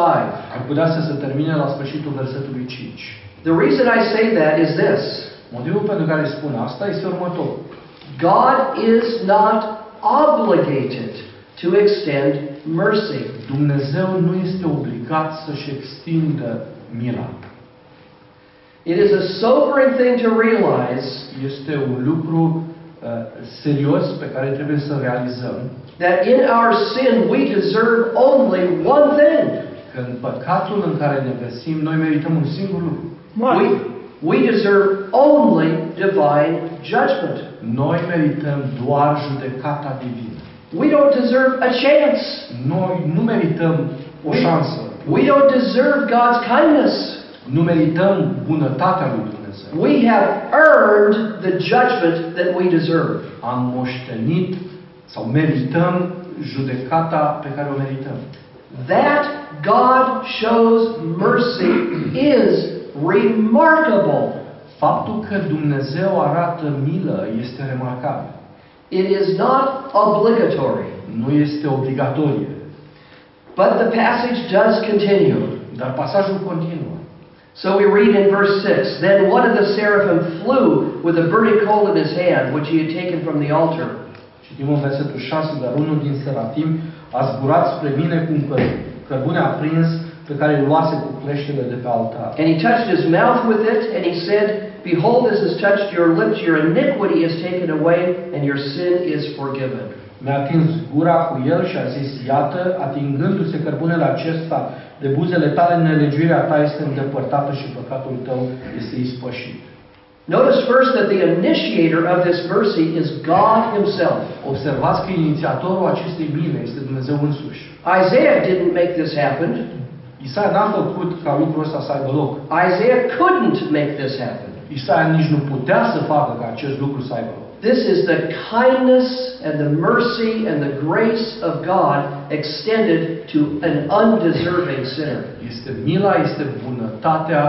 Ar putea să se termine la sfârșitul versetului 5. The reason I say that is this. Motivul pentru care spun asta este următorul. God is not obligated to extend mercy. Dumnezeu nu este obligat să-și extindă mila. It is a sobering thing to realize. Este un lucru serios pe care trebuie să realizăm. That in our sin we deserve only one thing. Că în păcatul în care ne găsim, noi merităm un singur lucru. We deserve only divine judgment. Noi merităm doar judecata divină. We don't deserve a chance. Noi nu merităm o șansă. We don't deserve God's kindness. Nu merităm bunătatea lui Dumnezeu. We have earned the judgment that we deserve. Am moștenit sau merităm judecata pe care o merităm. That God shows mercy is remarkable. Faptul că Dumnezeu arată milă este remarcabil. It is not obligatory. Nu este obligatorie. But the passage does continue. Dar pasajul continuă. So we read in verse 6, then one of the seraphim flew with a burning coal in his hand, which he had taken from the altar. Citim în versetul 6, dar unul din serafim a zburat spre mine cu un cărbune aprins pe care îl luase cu cleștele de pe altar. And he touched his mouth with it, and he said, behold, this has touched your lips, your iniquity is taken away, and your sin is forgiven. Mi-a atins gura cu el și a zis, iată, atingându-se cărbunele acesta de buzele tale, nelegiuirea ta este îndepărtată și păcatul tău este ispășit. Notice first that the initiator of this mercy is God himself. Observați că inițiatorul acestei mile este Dumnezeu însuși. Isaiah didn't make this happen. Isaia n-a făcut ca lucrul ăsta să aibă loc. Isaiah couldn't make this happen. Isaia nici nu putea să facă ca acest lucru să aibă loc. This is the kindness and the mercy and the grace of God extended to an undeserving sinner. Este mila, este bunătatea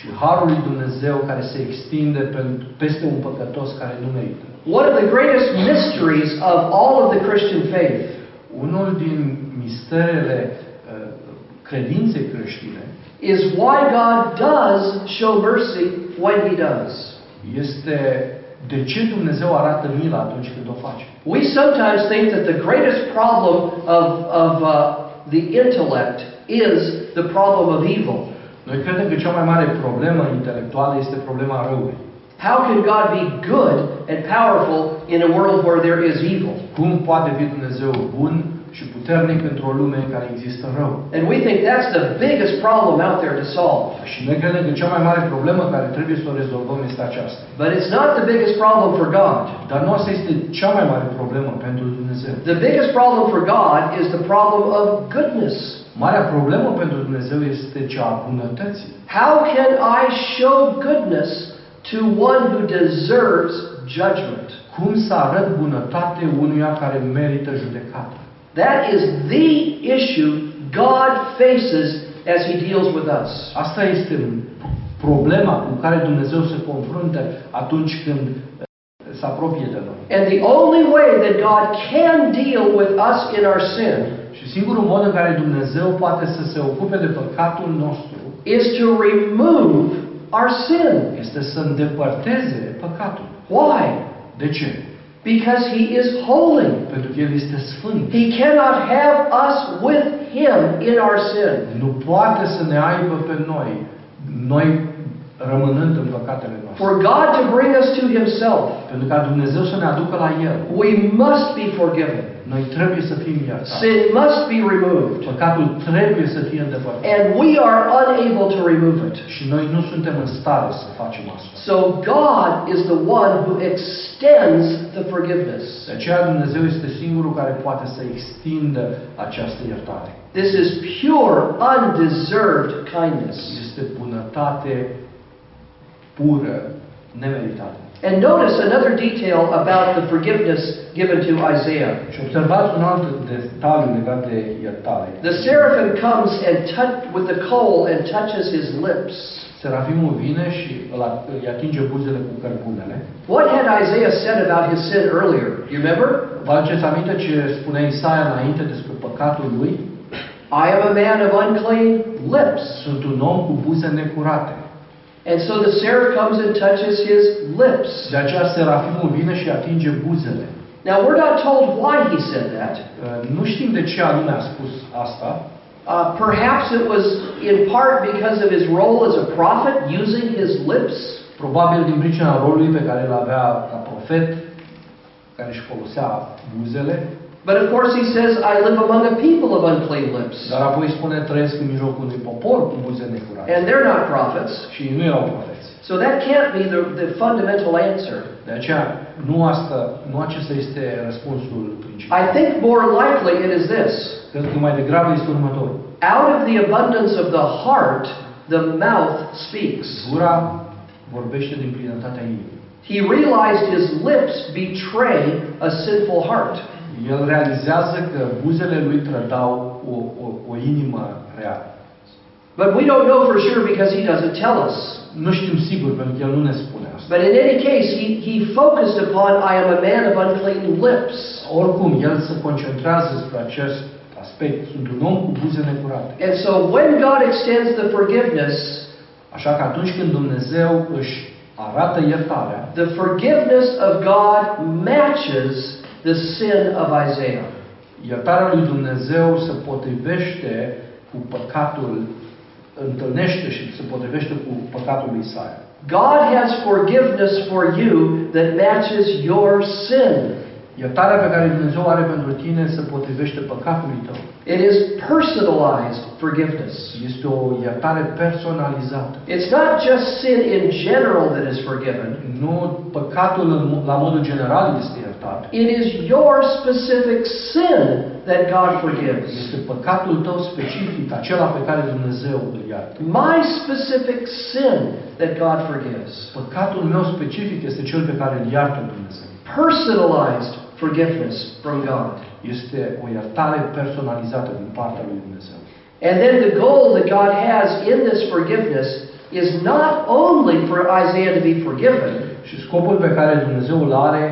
și harul lui Dumnezeu care se extinde peste un păcătos care nu merită. One of the greatest mysteries of all of the Christian faith. Unul din misterele credinței creștine is why God does show mercy when he does. Este De ce Dumnezeu arată mila atunci când o face? We sometimes think that the greatest problem of the intellect is the problem of evil. Noi credem că cea mai mare problemă intelectuală este problema răului. How can God be good and powerful in a world where there is evil? Cum poate fi Dumnezeu bun și puternic într-o lume în care există rău? And we think that's the biggest problem out there to solve. Și noi credem că cea mai mare problemă care trebuie să o rezolvăm este aceasta. But it's not the biggest problem for God. Dar nu asta este cea mai mare problemă pentru Dumnezeu. The biggest problem for God is the problem of goodness. Marea problemă pentru Dumnezeu este cea a bunătății. How can I show goodness to one who deserves judgment? Cum să arăt bunătate unuia care merită judecată? That is the issue God faces as he deals with us. Asta este problema cu care Dumnezeu se confruntă atunci când se apropie de noi. And the only way that God can deal with us in our sin. Și singurul mod în care Dumnezeu poate să se ocupe de păcatul nostru is to remove our sin. Este să îndepărteze păcatul. Why? De ce? Because he is holy. Pentru că el este sfânt. He cannot have us with him in our sin. Nu poate să ne aibă pe noi rămânând în păcatele noastre. For God to bring us to himself. Pentru ca Dumnezeu să ne aducă la el. We must be forgiven. Noi trebuie să fim iertați. Sin must be removed. Păcatul trebuie să fie îndepărtat. And we are unable to remove it. Și noi nu suntem în stare să facem asta. So God is the one who extends the forgiveness. De aceea Dumnezeu este singurul care poate să extindă această iertare. This is pure, undeserved kindness. Este bunătate pură, nemeritată. And notice another detail about the forgiveness given to Isaiah. The seraphim comes and with the coal and touches his lips. Serafimul vine și îi atinge buzele cu cărbunele. What had Isaiah said about his sin earlier? You remember? Vă aduceți aminte ce spunea Isaia înainte despre păcatul lui? I am a man of unclean lips. Sunt un om cu buze necurate. And so the seraph comes and touches his lips. De aceea serafimul vine și atinge buzele. Now we're not told why he said that. Nu știm de ce anume a spus asta. Perhaps it was in part because of his role as a prophet, using his lips. Probabil din pricina rolului pe care îl avea ca profet, care își folosea buzele. But of course he says, I live among a people of unclean lips. Dar apoi spune, trăiesc în mijlocul unui popor cu buze necurate. And they're not prophets. Și nu erau profeți. So that can't be the fundamental answer. De aceea, nu acesta este răspunsul principal. I think more likely it is this. Cred că mai degrabă este următorul. Out of the abundance of the heart, the mouth speaks. Gura vorbește din plinătatea inimii. He realized his lips betray a sinful heart. El realizează că buzele lui trădau o inimă reală. But we don't know for sure because he doesn't tell us. Nu știm sigur pentru că el nu ne spune asta. But in any case, he focused upon I am a man of unclean lips. Oricum, el se concentrează pe acest aspect, sunt un om cu buze necurate. And so when God extends the forgiveness, așa că atunci când Dumnezeu își arată iertarea, the forgiveness of God matches the sin of Isaiah. Iertarea lui Dumnezeu se potrivește cu păcatul, întâlnește și se potrivește cu păcatul lui Isaia. God has forgiveness for you that matches your sin. Iertarea pe care Dumnezeu are pentru tine se potrivește păcatului tău. It is personalized forgiveness. Este o iertare personalizată. It's not just sin in general that is forgiven. Nu păcatul la modul general este iertat. It is your specific sin that God forgives. Este păcatul tău specific, acela pe care Dumnezeu îl iartă. My specific sin that God forgives. Păcatul meu specific este cel pe care îl iartă Dumnezeu. Personalized forgiveness from God. Este o iertare personalizată din partea lui Dumnezeu. And then the goal that God has in this forgiveness is not only for Isaiah to be forgiven. Și scopul pe care Dumnezeu îl are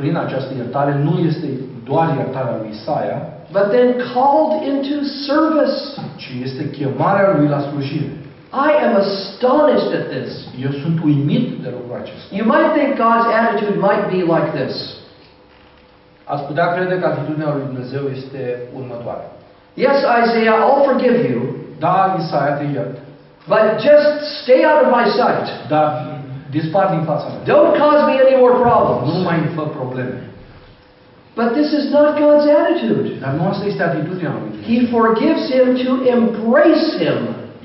prin această iertare nu este doar iertarea lui Isaia, but then called into service. Ci este chemarea lui la slujire. I am astonished at this. Eu sunt uimit de lucrul acesta. You might think God's attitude might be like this. Ați putea crede că atitudinea lui Dumnezeu este următoarea. Yes, Isaiah, I'll forgive you. Da, Isaia, te iert. But just stay out of my sight. Da, dispar din fața mea. Don't cause me any more problems. Nu mai îmi fă probleme. But this is not God's attitude. Dar nu asta este atitudinea lui Dumnezeu. He forgives him to embrace him.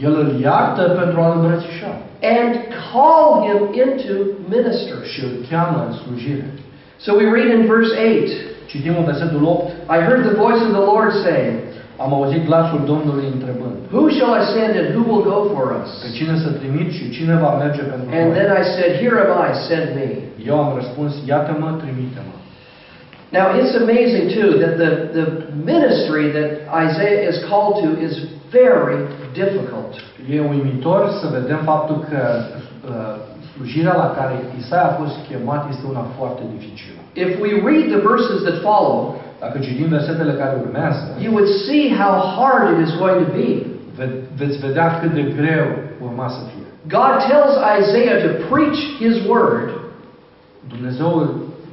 El îl iartă pentru a-l îmbrățișa. And call him into ministry. Și îl cheamă în slujire. So we read in verse 8. Citim în versetul 8. I heard the voice of the Lord saying. Am auzit glasul Domnului întrebând. Who shall I send and who will go for us? Pe cine să trimit și cine va merge pentru noi? And then I said, Here am I, send me. Eu am răspuns, iată-mă, trimite-mă. Now it's amazing too that the ministry that Isaiah is called to is very difficult. E uimitor să vedem faptul că slujirea la care Isaia a fost chemat este una foarte dificilă. If we read the verses that follow, dacă citim versetele care urmează, you would see how hard it is going to be. Veți vedea cât de greu urma să fie. God tells Isaiah to preach his word. Dumnezeu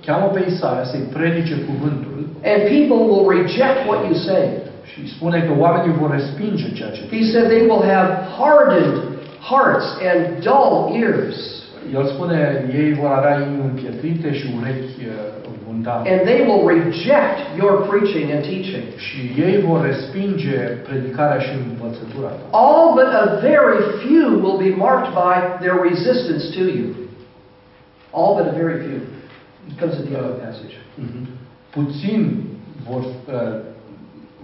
cheamă pe Isaia să-i predice cuvântul. And people will reject what you say. Și spune că oamenii vor respinge ceea ce spune. He said they will have hardened hearts and dull ears. El spune ei vor avea inimi împietrite și urechi învundate. And they will reject your preaching and teaching. Și ei vor respinge predicarea și învățătura ta. All but a very few will be marked by their resistance to you. All but a very few. Because of the other passage. Puțini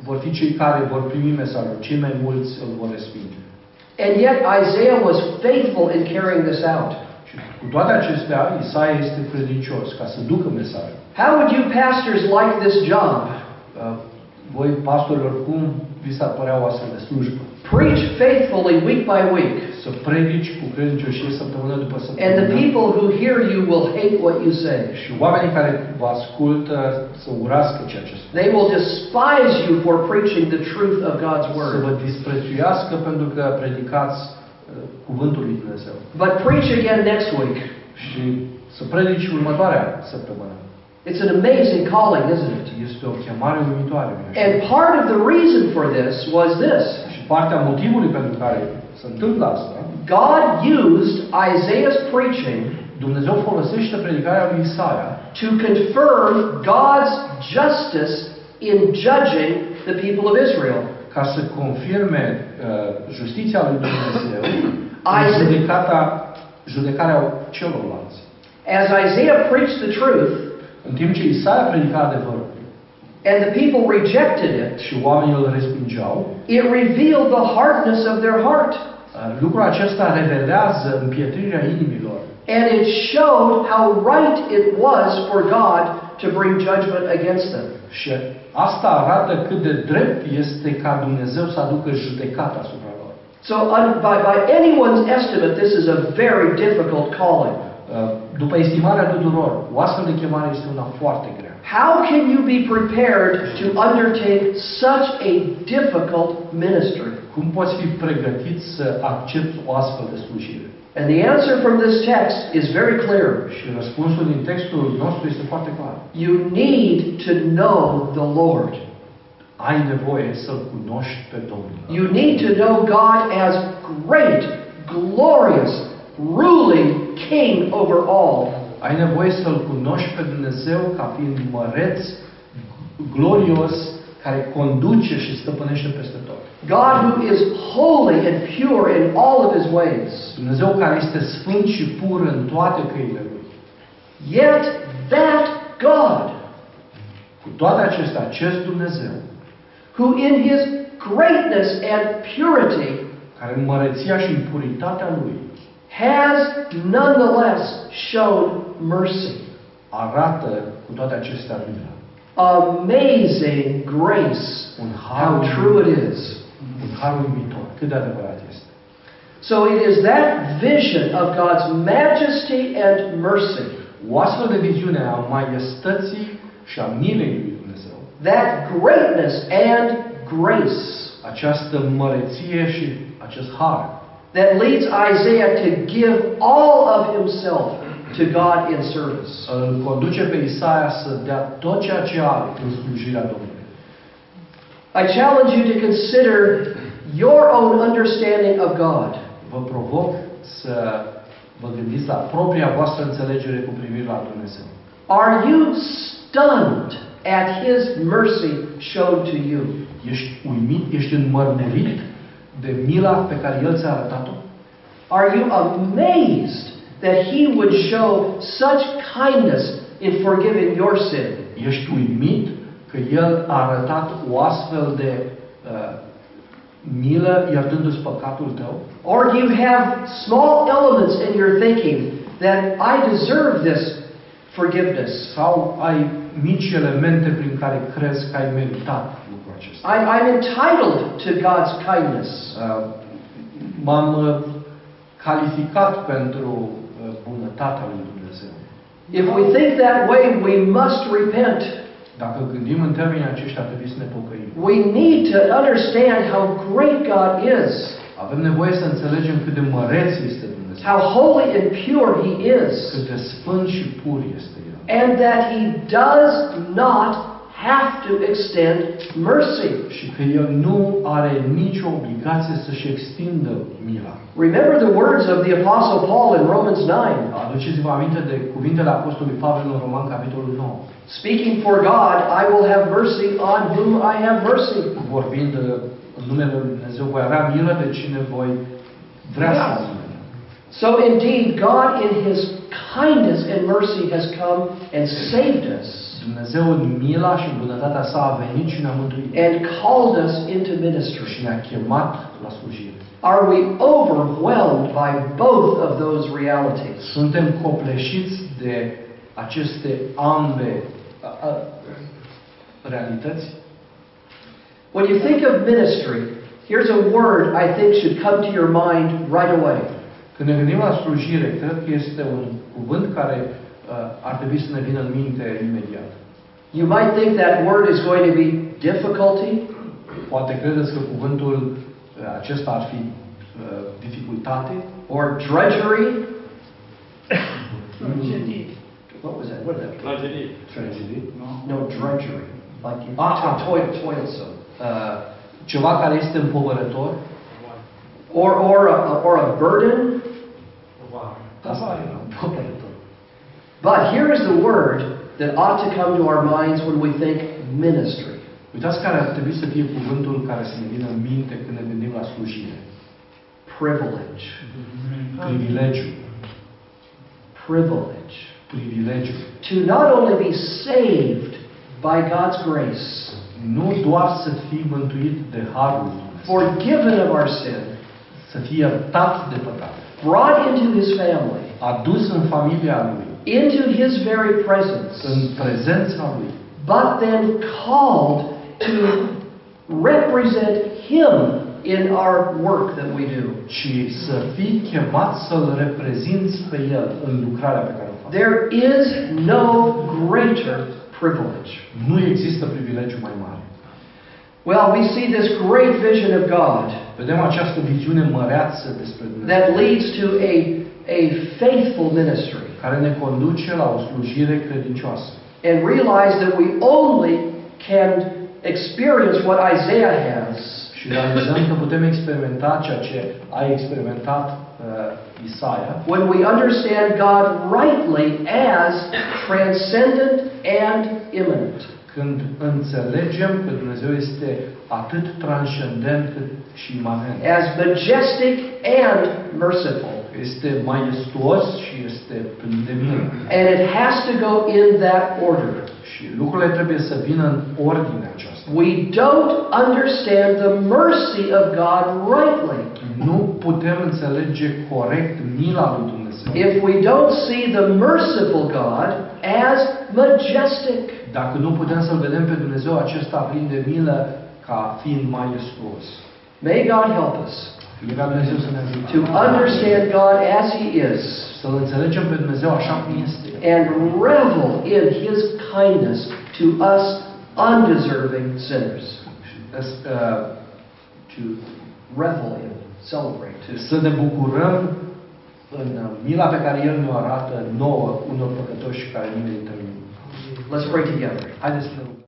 vor fi cei care vor primi mesajul, cei mai mulți îl vor respinge. And yet Isaiah was faithful in carrying this out. Și cu toate acestea, Isaia este credincios ca să ducă mesajul. How would you pastors like this job? Voi pastorilor cum vi s-ar părea o astfel de slujbă? Preach faithfully week by week. Să predici cu credincioșie săptămână după săptămână. And the people who hear you will hate what you say. Și oamenii care vă ascultă să urască ceea ce spui. They will despise you for preaching the truth of God's word. Să vă disprețuiască pentru că predicați cuvântul lui Dumnezeu. But preach again next week. Și să predici următoarea săptămână. It's an amazing calling, isn't it? Este o chemare uimitoare. And part of the reason for this was this. Și partea motivului pentru care se întâmplă asta. God used Isaiah's preaching, Dumnezeu folosește predicarea lui Isaia, to confirm God's justice in judging the people of Israel. Ca să confirme justiția lui Dumnezeu în judecarea celorlalți. As Isaiah preached the truth, în timp ce Isaia predica adevărul, and the people rejected it, și oamenii îl respingeau, it revealed the hardness of their heart. Lucrul acesta revelează împietrirea inimilor. And it showed how right it was for God to bring judgment against them. Și asta arată cât de drept este ca Dumnezeu să aducă judecata asupra lor. So by anyone's estimate, this is a very difficult calling. După estimarea tuturor, o astfel de chemare este una foarte grea. How can you be prepared to undertake such a difficult ministry? Cum poți fi pregătit să accepți o astfel de slujire? And the answer from this text is very clear. Și răspunsul din textul nostru este foarte clar. You need to know the Lord. Ai nevoie să-l cunoști pe Domnul. You need to know God as great, glorious, ruling king over all. Ai nevoie să-l cunoști pe Dumnezeu ca fiind măreț, glorios, care conduce și stăpânește peste tot. God who is holy and pure in all of his ways. Dumnezeu care este sfânt și pur în toate căile lui. Yet that God, cu toate acestea, acest Dumnezeu, who in his greatness and purity, care în măreția și în puritatea lui, has nonetheless shown mercy. Arată cu toate acestea mila. Amazing grace. How true it is. Un har uimitor. Cât de adevărat este. So it is that vision of God's majesty and mercy. O astfel de viziune a maiestății și a milei lui Dumnezeu. That greatness and grace. Această măreție și acest har. that leads Isaiah to give all of himself to God in service. Îl conduce pe Isaia să dea tot ceea ce are în slujirea Domnului. I challenge you to consider your own understanding of God. Vă provoc să vă gândiți la propria voastră înțelegere cu privire la Dumnezeu. Are you stunned at His mercy shown to you? Ești uimit, ești înmărmurit de mila pe care El ți-a arătat-o? Are you amazed that He would show such kindness in forgiving your sin? Ești uimit că El a arătat o astfel de milă iertându-ți păcatul tău? Or you have small elements in your thinking that I deserve this forgiveness. Sau ai mici elemente prin care crezi că ai meritat lucrul acesta. I'm entitled to God's kindness. M-am calificat pentru bunătatea lui Dumnezeu. If we think that way, we must repent. Dacă gândim în termenii aceștia, trebuie să ne pocăim. We need to understand how great God is. Avem nevoie să înțelegem cât de măreț este Dumnezeu. How holy and pure He is. Cât de sfânt și pur este El. And that He does not have to extend mercy. Și că El nu are nicio obligație să-și extindă mila. Remember the words of the Apostle Paul in Romans 9. Aduceți-vă aminte de cuvintele Apostolului Pavel în Roman, capitolul 9. Speaking for God, I will have mercy on whom I have mercy. Vorbind în numele Lui Dumnezeu, voi avea milă de cine voi vrea să am milă. So indeed, God in His kindness and mercy has come and saved us. Dumnezeu în mila și bunătatea Sa a venit și ne-a mântuit. And called us into ministry. Și ne-a chemat la slujire. Are we overwhelmed by both of those realities? Suntem copleșiți de aceste ambe realități? When you think of ministry, here's a word I think should come to your mind right away. Când ne gândim la slujire, cred că este un cuvânt care ar trebui să ne vină în minte imediat. You might think that word is going to be difficulty. Poate credeți că cuvântul acesta ar fi dificultate. Or drudgery. Tragedy. What was that? What did that mean? Tragedy. Tragedy. No, drudgery. Like you toilsome. Ceva care este împovărător. Or a burden. Asta e împovărător. But here is the word that ought to come to our minds when we think ministry. Uitați care ar trebui să fie cuvântul care să ne vină în minte când ne gândim la slujire. Privilege. Privilegiu. Privilege. Privilegiu. To not only be saved by God's grace. Nu doar să fii mântuit de harul Lui. Forgiven of our sin. Să fii iertat de păcat. Brought into His family. Adus în familia Lui. Into His very presence. În prezența Lui. But then called to represent Him in our work that we do. Și să fii chemat să-L reprezinți pe El în lucrarea pe care o faci. There is no greater privilege. Nu există privilegiu mai mare. Well, we see this great vision of God. Vedem această viziune măreață despre Dumnezeu. That leads to a faithful ministry. Care ne conduce la o slujire credincioasă. And realize that we only can experience what Isaiah has. Și realizăm că putem experimenta ceea ce a experimentat Isaia. When we understand God rightly as transcendent and immanent. Când înțelegem că Dumnezeu este atât transcendent cât și imanent. As majestic and merciful. Este maiestuos și este plin de milă. And it has to go in that order. Și lucrurile trebuie să vină în ordinea aceasta. We don't understand the mercy of God rightly. Nu putem înțelege corect mila lui Dumnezeu. If we don't see the merciful God as majestic. Dacă nu putem să-L vedem pe Dumnezeu acesta plin de milă ca fiind maiestuos. May God help us. To understand God as He is. Să-L înțelegem pe Dumnezeu așa cum este. And revel in His kindness to us undeserving sinners. To revel in să ne bucurăm în mila pe care El ne-o arată nouă unor păcătoși care nu merită. Let's pray together.